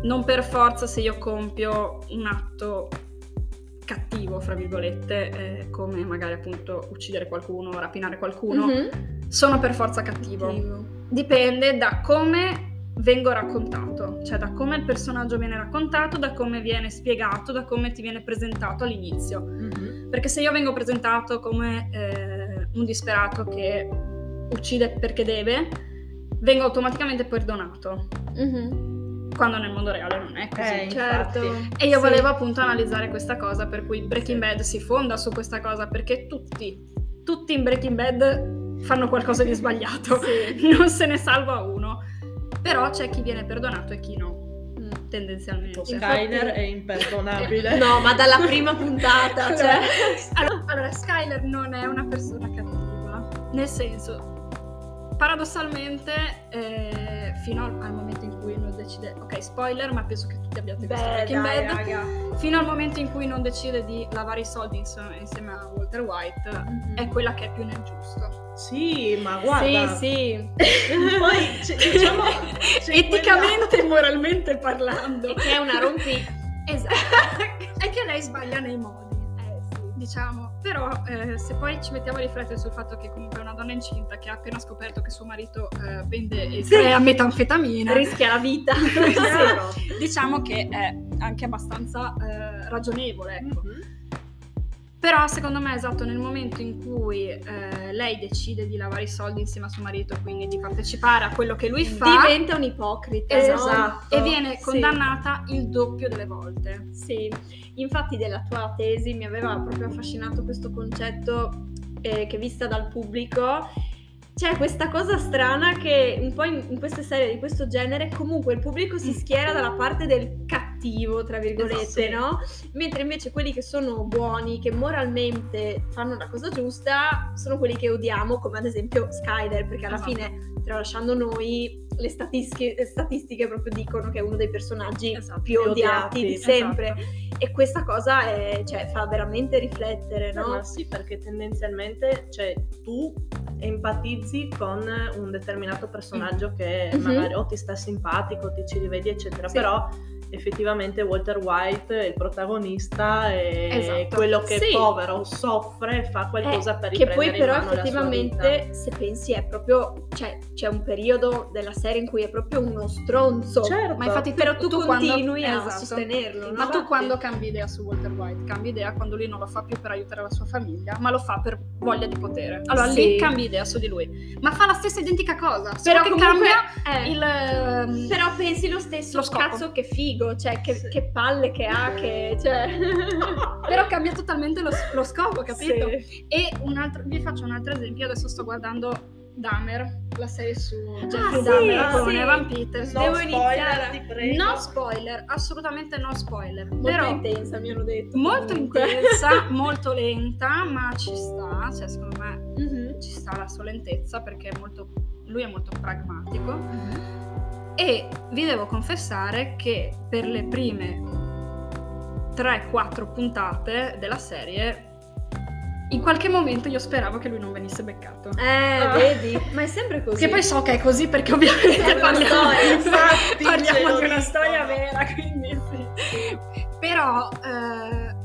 non per forza se io compio un atto cattivo, fra virgolette, come magari appunto uccidere qualcuno, rapinare qualcuno, mm-hmm, sono per forza cattivo. Dipende da come vengo raccontato, cioè da come il personaggio viene raccontato, da come viene spiegato, da come ti viene presentato all'inizio. Mm-hmm. Perché se io vengo presentato come un disperato che uccide perché deve, vengo automaticamente perdonato. Mm-hmm. quando nel mondo reale non è così. Certo. E io volevo appunto analizzare questa cosa, per cui Breaking Bad si fonda su questa cosa, perché tutti in Breaking Bad fanno qualcosa di sbagliato, non se ne salva uno, però c'è chi viene perdonato e chi no. Tendenzialmente Skyler è imperdonabile. No, ma dalla prima puntata, cioè. Allora, Skyler non è una persona cattiva, nel senso, paradossalmente fino al momento in cui non decide, ok, spoiler, ma penso che tutti abbiate visto Breaking Bad, fino al momento in cui non decide di lavare i soldi insieme a Walter White, è quella che è più nel giusto. Sì, ma guarda. Sì. Poi diciamo eticamente e moralmente parlando. E che è una rompi. Esatto. E che lei sbaglia nei modi. Diciamo. Però se poi ci mettiamo a riflettere sul fatto che comunque è una donna incinta che ha appena scoperto che suo marito vende e crea metanfetamina, rischia la vita. Diciamo che è anche abbastanza ragionevole, ecco. Però secondo me è esatto nel momento in cui lei decide di lavare i soldi insieme a suo marito, quindi di partecipare a quello che lui fa, diventa un ipocrita, esatto. E viene condannata il doppio delle volte. Sì, infatti della tua tesi mi aveva proprio affascinato questo concetto che vista dal pubblico c'è questa cosa strana che un po' in queste serie di questo genere comunque il pubblico si schiera dalla parte del cattivo, tra virgolette, no? Mentre invece quelli che sono buoni, che moralmente fanno la cosa giusta, sono quelli che odiamo, come ad esempio Skyler, perché alla fine, tralasciando noi, le statistiche proprio dicono che è uno dei personaggi più odiati di sempre. E questa cosa fa veramente riflettere, no? Ma sì, perché tendenzialmente tu empatizzi con un determinato personaggio che magari o ti sta simpatico, ti ci rivedi, eccetera, però effettivamente Walter White, il protagonista, è quello che è povero, soffre, fa qualcosa per riprendere in mano la sua vita. Che poi però effettivamente, se pensi, è proprio, c'è un periodo della serie in cui è proprio uno stronzo. Certo. Ma infatti però tu continui a sostenerlo. Ma tu quando cambi idea su Walter White? Cambi idea quando lui non lo fa più per aiutare la sua famiglia, ma lo fa per voglia di potere. Allora lì cambi idea su di lui. Ma fa la stessa identica cosa, solo che cambia il... Però pensi lo stesso, lo cazzo che figo. Cioè, che palle che ha, però cambia totalmente lo scopo, capito? Sì. E vi faccio un altro esempio. Adesso sto guardando Dahmer, la serie su Jeffrey Dahmer con Evan Peters. Devo iniziare. Ti prego. No spoiler, assolutamente no spoiler. Molto intensa, mi hanno detto. Molto intensa, molto lenta, ma ci sta. Cioè, secondo me ci sta la sua lentezza perché lui è molto pragmatico. E vi devo confessare che per le prime 3-4 puntate della serie in qualche momento io speravo che lui non venisse beccato. Vedi? Ma è sempre così. Che poi so che è così perché ovviamente parliamo di una storia vera, quindi Però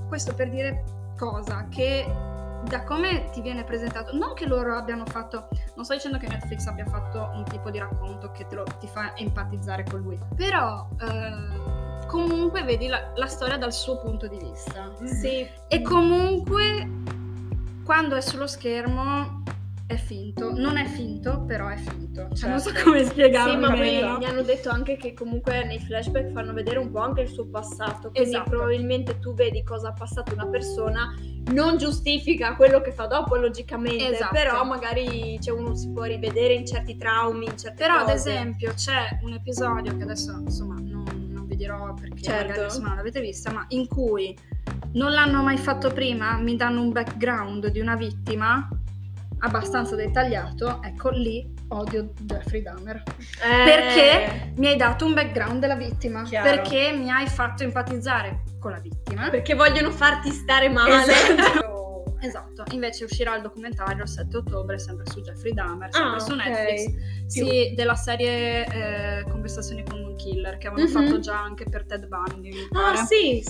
questo per dire cosa? Che da come ti viene presentato, non che loro abbiano fatto, non sto dicendo che Netflix abbia fatto un tipo di racconto che ti fa empatizzare con lui, però comunque vedi la storia dal suo punto di vista. Sì. E comunque quando è sullo schermo è finto, non è finto, però è finto. Cioè, non so come spiegarlo. Sì, ma poi mi hanno detto anche che comunque nei flashback fanno vedere un po' anche il suo passato, quindi probabilmente tu vedi cosa ha passato una persona, non giustifica quello che fa dopo logicamente, però magari uno si può rivedere in certi traumi, in certe cose. Però ad esempio c'è un episodio che adesso insomma non vi dirò perché magari insomma non l'avete vista, ma in cui non l'hanno mai fatto prima, mi danno un background di una vittima abbastanza dettagliato, ecco lì odio Jeffrey Dahmer perché mi hai dato un background della vittima, perché mi hai fatto empatizzare con la vittima, perché vogliono farti stare male. Esatto, invece uscirà il documentario il 7 ottobre sempre su Jeffrey Dahmer, sempre su Netflix, della serie Conversazioni con un Killer che avevano fatto già anche per Ted Bundy. Sì.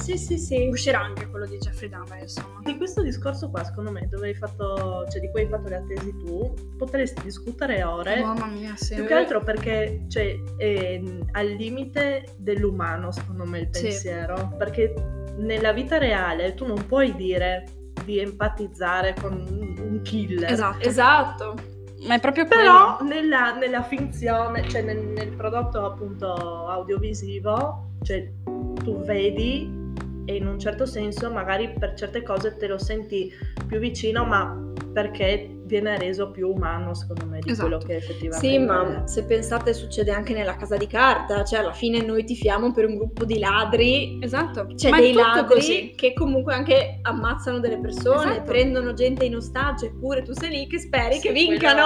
Uscirà anche quello di Jeffrey Dahmer, insomma. Di questo discorso qua, secondo me, dove hai fatto, di cui hai fatto la tesi tu, potresti discutere ore. Mamma mia, sì. Più che altro perché è al limite dell'umano, secondo me, il pensiero, perché nella vita reale tu non puoi dire di empatizzare con un killer. Esatto. ma è proprio però quello. Nella finzione, cioè nel prodotto appunto audiovisivo, cioè tu vedi e in un certo senso magari per certe cose te lo senti più vicino, ma perché viene reso più umano, secondo me, di esatto. quello che effettivamente... Sì, ma se pensate succede anche nella Casa di Carta, cioè alla fine noi tifiamo per un gruppo di ladri, esatto. Cioè ma dei ladri così. Che comunque anche ammazzano delle persone, esatto. prendono gente in ostaggio, eppure tu sei lì che speri sì, che vincano.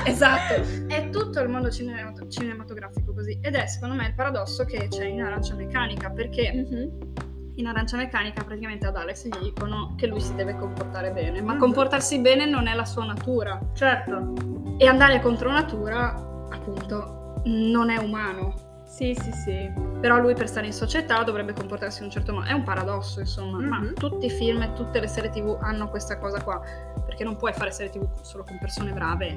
Quello... esatto. È tutto il mondo cinematografico così, ed è secondo me il paradosso che c'è in Arancia Meccanica, perché... Mm-hmm. In Arancia Meccanica praticamente ad Alex gli dicono che lui si deve comportare bene, ma comportarsi bene non è la sua natura. Certo. E andare contro natura, appunto, non è umano. Sì, sì, sì. Però lui per stare in società dovrebbe comportarsi in un certo modo. È un paradosso, insomma, mm-hmm. ma tutti i film e tutte le serie TV hanno questa cosa qua, perché non puoi fare serie TV solo con persone brave.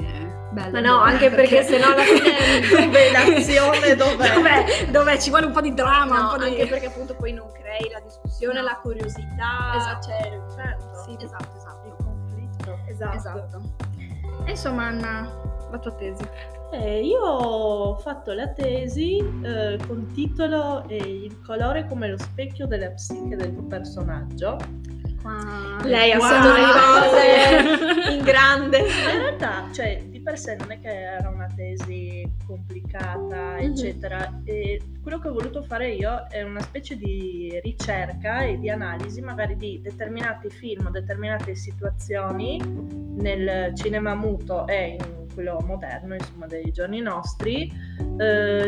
Bello. Ma no, anche perché sennò alla fine l'azione dov'è? Ci vuole un po' di dramma, no, un po' di... anche perché appunto poi non crei la discussione, no. la curiosità, esatto. Cioè, certo. Sì, esatto. Il conflitto. Esatto. E insomma, Anna, la tua tesi. Io ho fatto la tesi con titolo Il colore come lo specchio della psiche del personaggio. Wow. Lei ha fatto le cose in grande. In realtà, cioè, di per sé non è che era una tesi complicata, mm-hmm. eccetera. E quello che ho voluto fare io è una specie di ricerca e di analisi magari di determinati film, determinate situazioni nel cinema muto e in quello moderno, insomma, dei giorni nostri,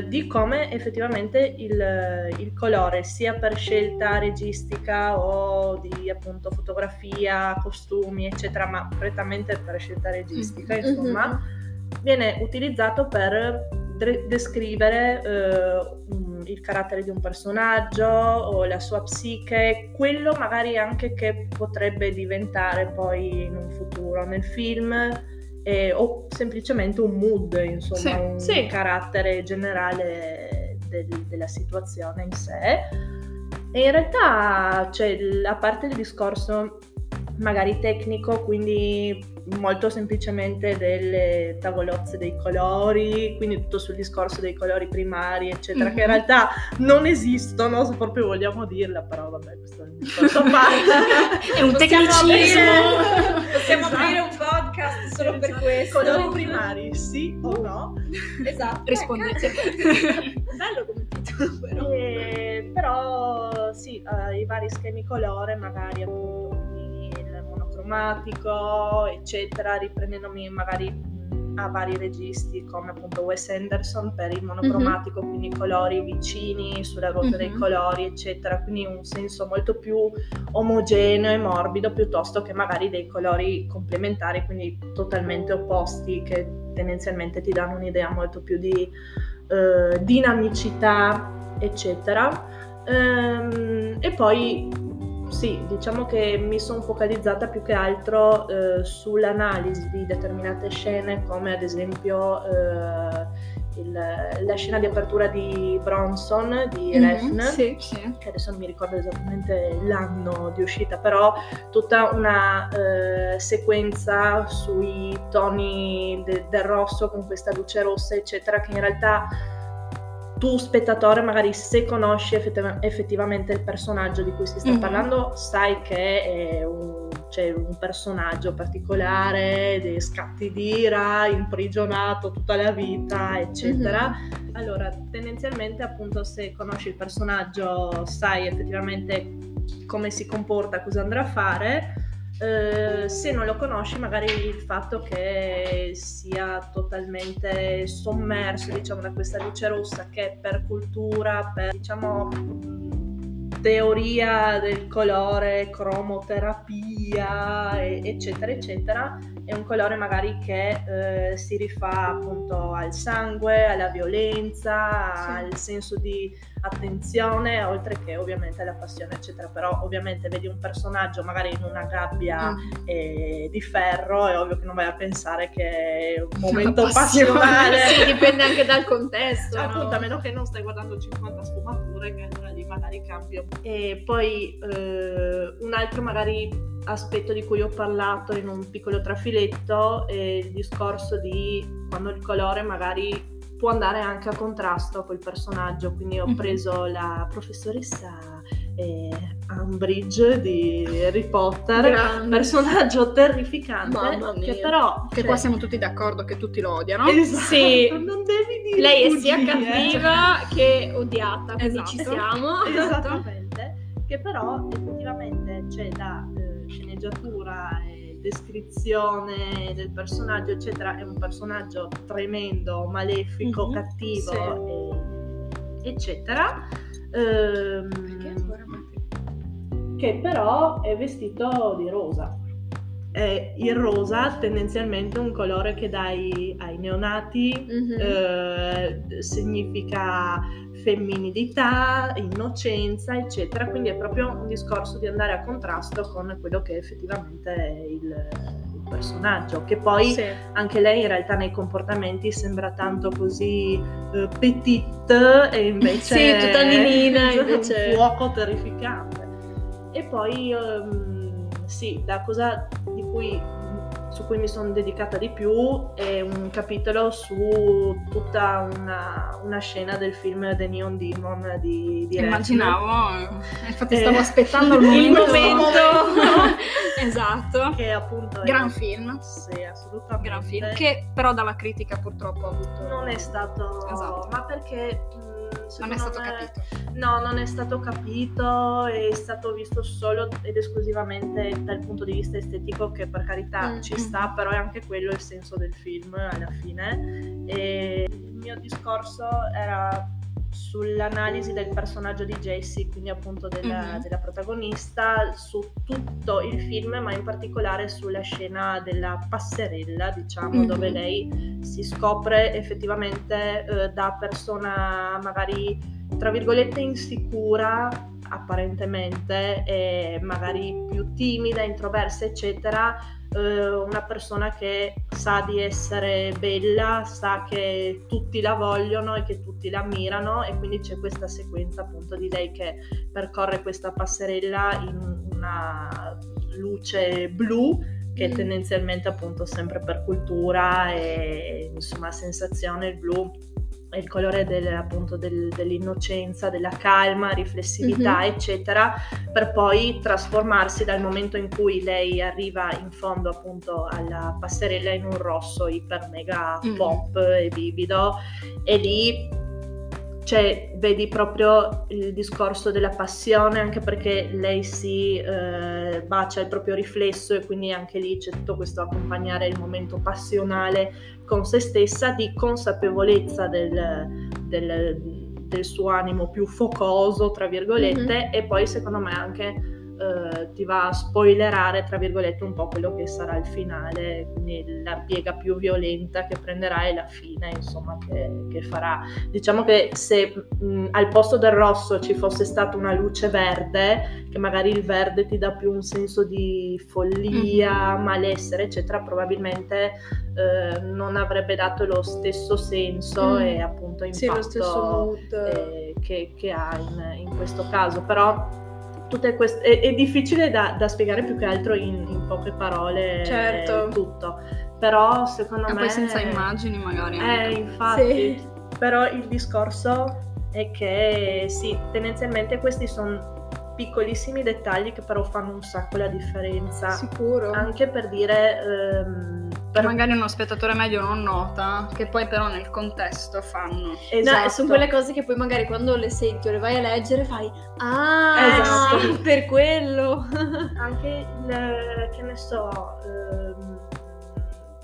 di come effettivamente il colore, sia per scelta registica o di appunto fotografia, costumi, eccetera, ma prettamente per scelta registica, insomma, mm-hmm. viene utilizzato per descrivere il carattere di un personaggio o la sua psiche, quello magari anche che potrebbe diventare poi in un futuro nel film. O semplicemente un mood, insomma, un carattere generale della situazione in sé. E in realtà c'è la parte del discorso magari tecnico, quindi molto semplicemente delle tavolozze dei colori, quindi tutto sul discorso dei colori primari, eccetera, mm-hmm. che in realtà non esistono, se proprio vogliamo dirla, però vabbè, questo è un discorso fatto. È un tecnicismo. Possiamo aprire un podcast solo per questo. Colori primari, sì o no? Esatto. Rispondete. Bello come titolo, però. Però sì, i vari schemi colore, magari appunto cromatico, eccetera, riprendendomi magari a vari registi come appunto Wes Anderson per il monocromatico, mm-hmm. quindi colori vicini sulla ruota mm-hmm. dei colori, eccetera, quindi un senso molto più omogeneo e morbido piuttosto che magari dei colori complementari, quindi totalmente opposti, che tendenzialmente ti danno un'idea molto più di dinamicità, eccetera. E poi sì, diciamo che mi sono focalizzata più che altro sull'analisi di determinate scene, come ad esempio la scena di apertura di Bronson, di Refn, sì. che adesso non mi ricordo esattamente l'anno di uscita, però tutta una sequenza sui toni del rosso con questa luce rossa, eccetera, che in realtà... tu spettatore magari se conosci effettivamente il personaggio di cui si sta mm-hmm. parlando, sai che è un personaggio particolare, dei scatti d'ira, imprigionato tutta la vita, eccetera. Mm-hmm. Allora, tendenzialmente appunto se conosci il personaggio sai effettivamente come si comporta, cosa andrà a fare. Se non lo conosci magari il fatto che sia totalmente sommerso, diciamo, da questa luce rossa che per cultura, per diciamo teoria del colore, cromoterapia, eccetera eccetera, è un colore magari che si rifà appunto al sangue, alla violenza, al senso di attenzione, oltre che ovviamente alla passione, eccetera. Però ovviamente vedi un personaggio magari in una gabbia di ferro, è ovvio che non vai a pensare che è un momento passionale. Sì, dipende anche dal contesto, no? Appunto, a meno che non stai guardando 50 sfumature, che allora lì magari cambia. E poi un altro magari aspetto di cui ho parlato in un piccolo trafiletto è il discorso di quando il colore magari può andare anche a contrasto col personaggio, quindi ho preso la professoressa Umbridge di Harry Potter, grande. Personaggio terrificante, mamma mia. Che però che cioè... qua siamo tutti d'accordo che tutti lo odiano, esatto, sì. Non devi dire lei bugie, è sia cattiva che odiata, quindi esatto. Ci siamo, esattamente, che però effettivamente c'è da sceneggiatura e descrizione del personaggio eccetera, è un personaggio tremendo, malefico, cattivo sì. Eccetera che però è vestito di rosa. Il rosa tendenzialmente è un colore che dai ai neonati, significa femminilità, innocenza, eccetera. Quindi è proprio un discorso di andare a contrasto con quello che effettivamente è il personaggio, che poi sì. Anche lei in realtà nei comportamenti sembra tanto così petite e invece sì, tutta ninina, invece un fuoco terrificante. E poi sì, la cosa su cui mi sono dedicata di più è un capitolo su tutta una scena del film The Neon Demon di immaginavo, infatti stavo aspettando il momento. Esatto, che appunto gran film, sì, assolutamente gran film, che però dalla critica purtroppo ha avuto non è stato esatto. Ma perché non è stato capito, è stato visto solo ed esclusivamente dal punto di vista estetico, che per carità ci sta, però è anche quello il senso del film alla fine. E il mio discorso era sull'analisi del personaggio di Jessie, quindi appunto della protagonista, su tutto il film, ma in particolare sulla scena della passerella, diciamo, dove lei si scopre effettivamente da persona magari tra virgolette insicura apparentemente, e magari più timida, introversa eccetera, una persona che sa di essere bella, sa che tutti la vogliono e che tutti la ammirano, e quindi c'è questa sequenza appunto di lei che percorre questa passerella in una luce blu, che tendenzialmente appunto sempre per cultura e insomma sensazione il blu è il colore dell'innocenza, della calma, riflessività eccetera, per poi trasformarsi dal momento in cui lei arriva in fondo appunto alla passerella in un rosso iper mega pop e vivido, e lì cioè vedi proprio il discorso della passione, anche perché lei si bacia il proprio riflesso, e quindi anche lì c'è tutto questo accompagnare il momento passionale con se stessa, di consapevolezza del suo animo più focoso tra virgolette, e poi secondo me anche ti va a spoilerare tra virgolette un po' quello che sarà il finale, quindi la piega più violenta che prenderà e la fine insomma che farà. Diciamo che se al posto del rosso ci fosse stata una luce verde, che magari il verde ti dà più un senso di follia, malessere eccetera, probabilmente non avrebbe dato lo stesso senso e appunto impatto, sì, lo stesso che ha in questo caso. Però è difficile da spiegare più che altro in poche parole, certo. Tutto, però secondo me poi senza immagini magari anche. Infatti sì. Però il discorso è che sì, tendenzialmente questi sono piccolissimi dettagli che però fanno un sacco la differenza, sicuro, anche per dire per... magari uno spettatore medio non nota, che poi però nel contesto fanno. Esatto. No, sono quelle cose che poi magari quando le senti o le vai a leggere fai esatto. Sì, per quello. Anche che ne so,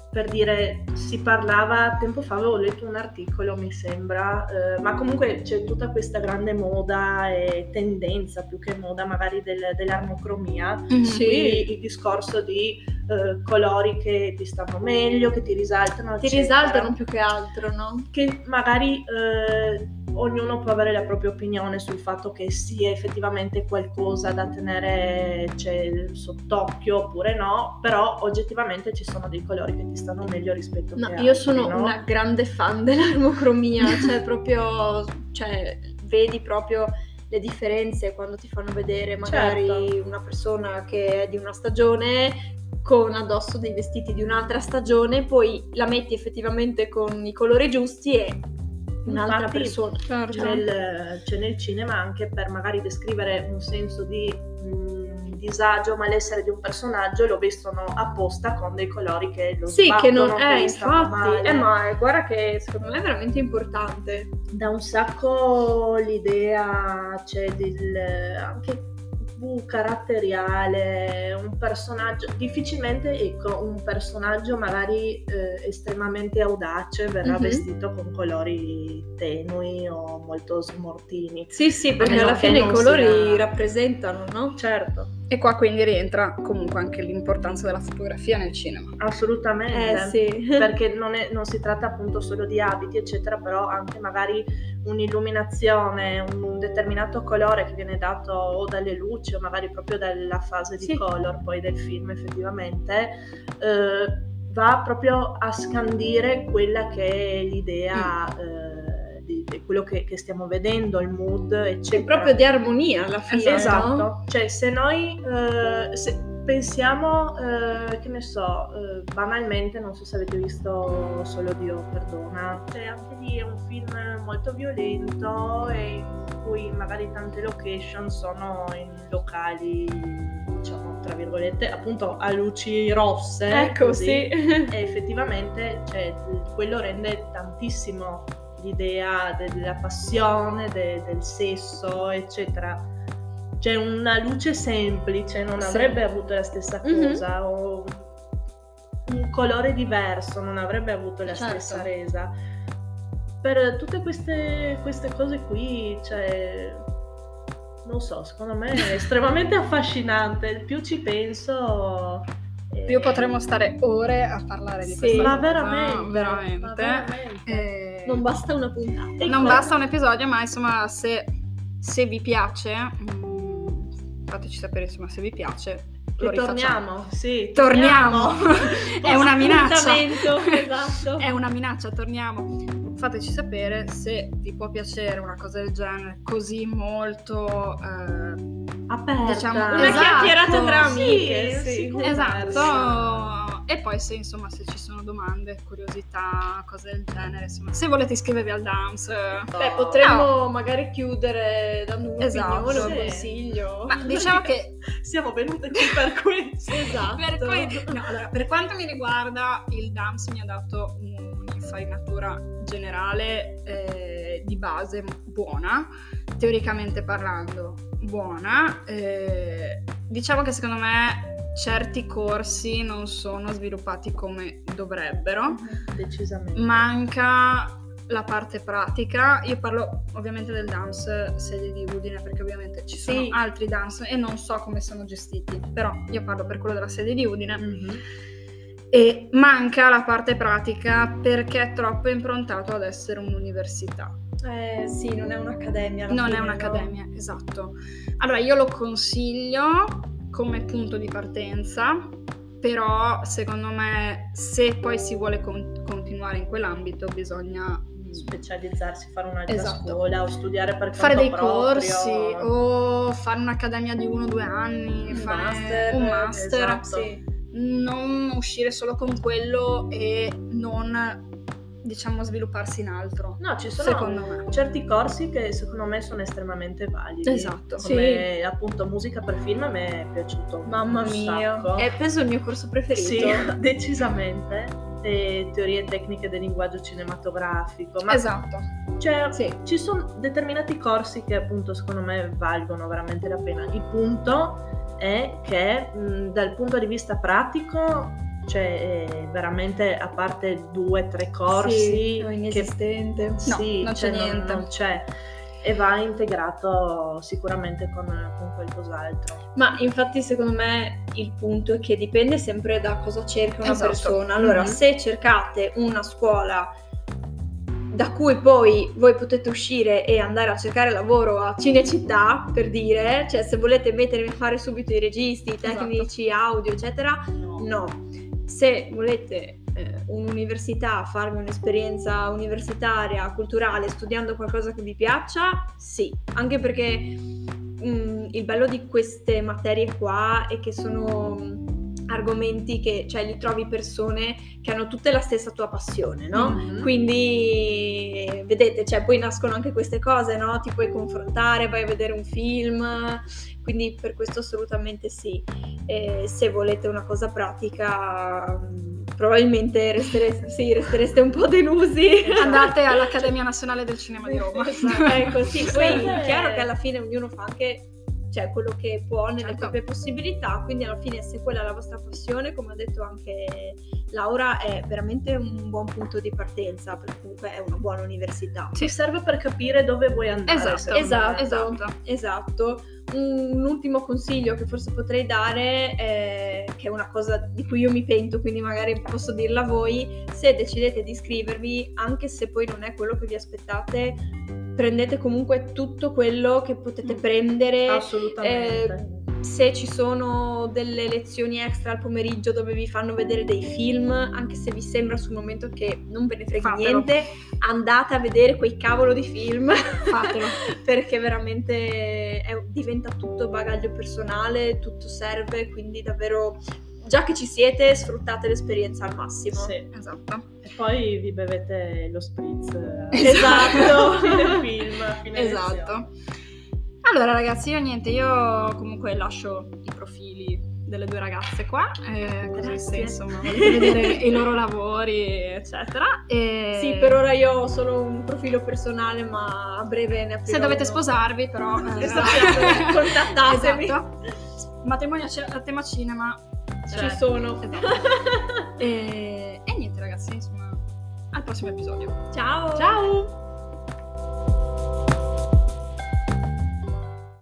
per dire, si parlava tempo fa, avevo letto un articolo mi sembra, ma comunque c'è tutta questa grande moda e tendenza, più che moda magari dell'armocromia, quindi il discorso di colori che ti stanno meglio, che ti risaltano, ti eccetera. Risaltano più che altro, no? Che magari ognuno può avere la propria opinione sul fatto che sia effettivamente qualcosa da tenere sott'occhio oppure no, però oggettivamente ci sono dei colori che ti stanno meglio rispetto a altri. Io sono una grande fan dell'armocromia, cioè proprio, cioè vedi proprio le differenze quando ti fanno vedere magari una persona che è di una stagione con addosso dei vestiti di un'altra stagione, poi la metti effettivamente con i colori giusti e un'altra persona. Certo. C'è nel cinema anche per magari descrivere un senso di disagio, malessere di un personaggio, lo vestono apposta con dei colori che lo sbattono, che non è, infatti, ma guarda che secondo me è veramente importante. Da un sacco l'idea c'è anche caratteriale, un personaggio difficilmente, ecco, un personaggio magari estremamente audace verrà vestito con colori tenui o molto smortini, perché alla fine i colori rappresentano, no? Certo. E qua quindi rientra comunque anche l'importanza della fotografia nel cinema. Assolutamente, perché non si tratta appunto solo di abiti eccetera, però anche magari un'illuminazione, un determinato colore che viene dato o dalle luci o magari proprio dalla fase di color poi del film, effettivamente va proprio a scandire quella che è l'idea di quello che stiamo vedendo, il mood eccetera. È proprio di armonia alla fine, esatto, no? Cioè se noi pensiamo che ne so, banalmente, non so se avete visto Solo Dio perdona, cioè anche lì è un film molto violento e in cui magari tante location sono in locali, diciamo tra virgolette, appunto a luci rosse, ecco, così. E effettivamente cioè, quello rende tantissimo l'idea della passione, del sesso eccetera. C'è una luce semplice, non avrebbe avuto la stessa cosa, o un colore diverso, non avrebbe avuto la stessa resa. Per tutte queste cose qui, cioè, non so, secondo me è estremamente affascinante. Più ci penso, più potremmo stare ore a parlare di questo. Ma veramente. Non basta una puntata. Non basta un episodio, ma insomma, se vi piace, fateci sapere insomma se vi piace, lo rifacciamo. Torniamo. È una minaccia, esatto. È una minaccia, torniamo. Fateci sapere se vi può piacere una cosa del genere, così molto aperta, diciamo, chiacchierata tra amiche, esatto. E poi se insomma se ci sono domande, curiosità, cose del genere, insomma se volete iscrivervi al DAMS, potremmo magari chiudere dando un consiglio, ma diciamo che siamo venute qui per questo. Per quanto mi riguarda il DAMS mi ha dato un'infarinatura generale di base buona, teoricamente parlando buona, diciamo che secondo me certi corsi non sono sviluppati come dovrebbero, decisamente. Manca la parte pratica. Io parlo ovviamente del DAMS sede di Udine, perché ovviamente ci sono altri DAMS e non so come sono gestiti, però io parlo per quello della sede di Udine. E manca la parte pratica perché è troppo improntato ad essere un'università. Non è un'accademia. Esatto. Allora io lo consiglio come punto di partenza, però secondo me se poi si vuole continuare in quell'ambito bisogna specializzarsi, fare un'altra scuola o studiare per conto proprio, fare dei corsi o fare un'accademia di 1 o 2 anni, fare un master, non uscire solo con quello e non diciamo svilupparsi in altro. No, ci sono certi corsi che secondo me sono estremamente validi. Esatto. Come appunto musica per film mi è piaciuto. Mamma mia, è penso il mio corso preferito. Sì, decisamente. E teorie e tecniche del linguaggio cinematografico. Ma cioè, ci sono determinati corsi che appunto secondo me valgono veramente la pena. Il punto è che dal punto di vista pratico, cioè veramente a parte 2-3 corsi è inesistente, non c'è niente, non c'è, e va integrato sicuramente con qualcos'altro. Ma infatti secondo me il punto è che dipende sempre da cosa cerca una persona. Allora se cercate una scuola da cui poi voi potete uscire e andare a cercare lavoro a Cinecittà, per dire, cioè se volete mettervi a fare subito i registi, i tecnici, audio eccetera, no. Se volete un'università, farvi un'esperienza universitaria, culturale, studiando qualcosa che vi piaccia, sì, anche perché il bello di queste materie qua è che sono argomenti che, cioè, li trovi persone che hanno tutte la stessa tua passione, no? Mm-hmm. Quindi vedete, cioè, poi nascono anche queste cose, no? Ti puoi confrontare, vai a vedere un film, quindi per questo assolutamente sì. E se volete una cosa pratica, probabilmente restereste un po' delusi. Andate all'Accademia Nazionale del Cinema di Roma. Ecco, sì, poi è chiaro che alla fine ognuno fa anche, cioè, quello che può nelle proprie possibilità, quindi alla fine, se quella è la vostra passione, come ha detto anche Laura, è veramente un buon punto di partenza, perché comunque è una buona università. Ci serve per capire dove vuoi andare. Esatto. Un ultimo consiglio che forse potrei dare, che è una cosa di cui io mi pento, quindi magari posso dirla a voi: se decidete di iscrivervi, anche se poi non è quello che vi aspettate, prendete comunque tutto quello che potete prendere. Assolutamente. Se ci sono delle lezioni extra al pomeriggio dove vi fanno vedere dei film, anche se vi sembra sul momento che non ve ne frega niente, andate a vedere quei cavolo di film. Fatelo. Perché veramente diventa tutto bagaglio personale, tutto serve, quindi davvero, già che ci siete, sfruttate l'esperienza al massimo. Sì, esatto. E poi vi bevete lo spritz. Esatto. Fine film, fine esatto. Lezione. Allora ragazzi, io comunque lascio i profili delle due ragazze qua, così se insomma volete vedere i loro lavori eccetera. E... sì, per ora io ho solo un profilo personale, ma a breve ne aprirò. Se dovete sposarvi però contattatemi. Esatto. Matrimonio a tema cinema, cioè, ci sono. Esatto. E niente ragazzi, insomma, al prossimo episodio. Ciao! Ciao!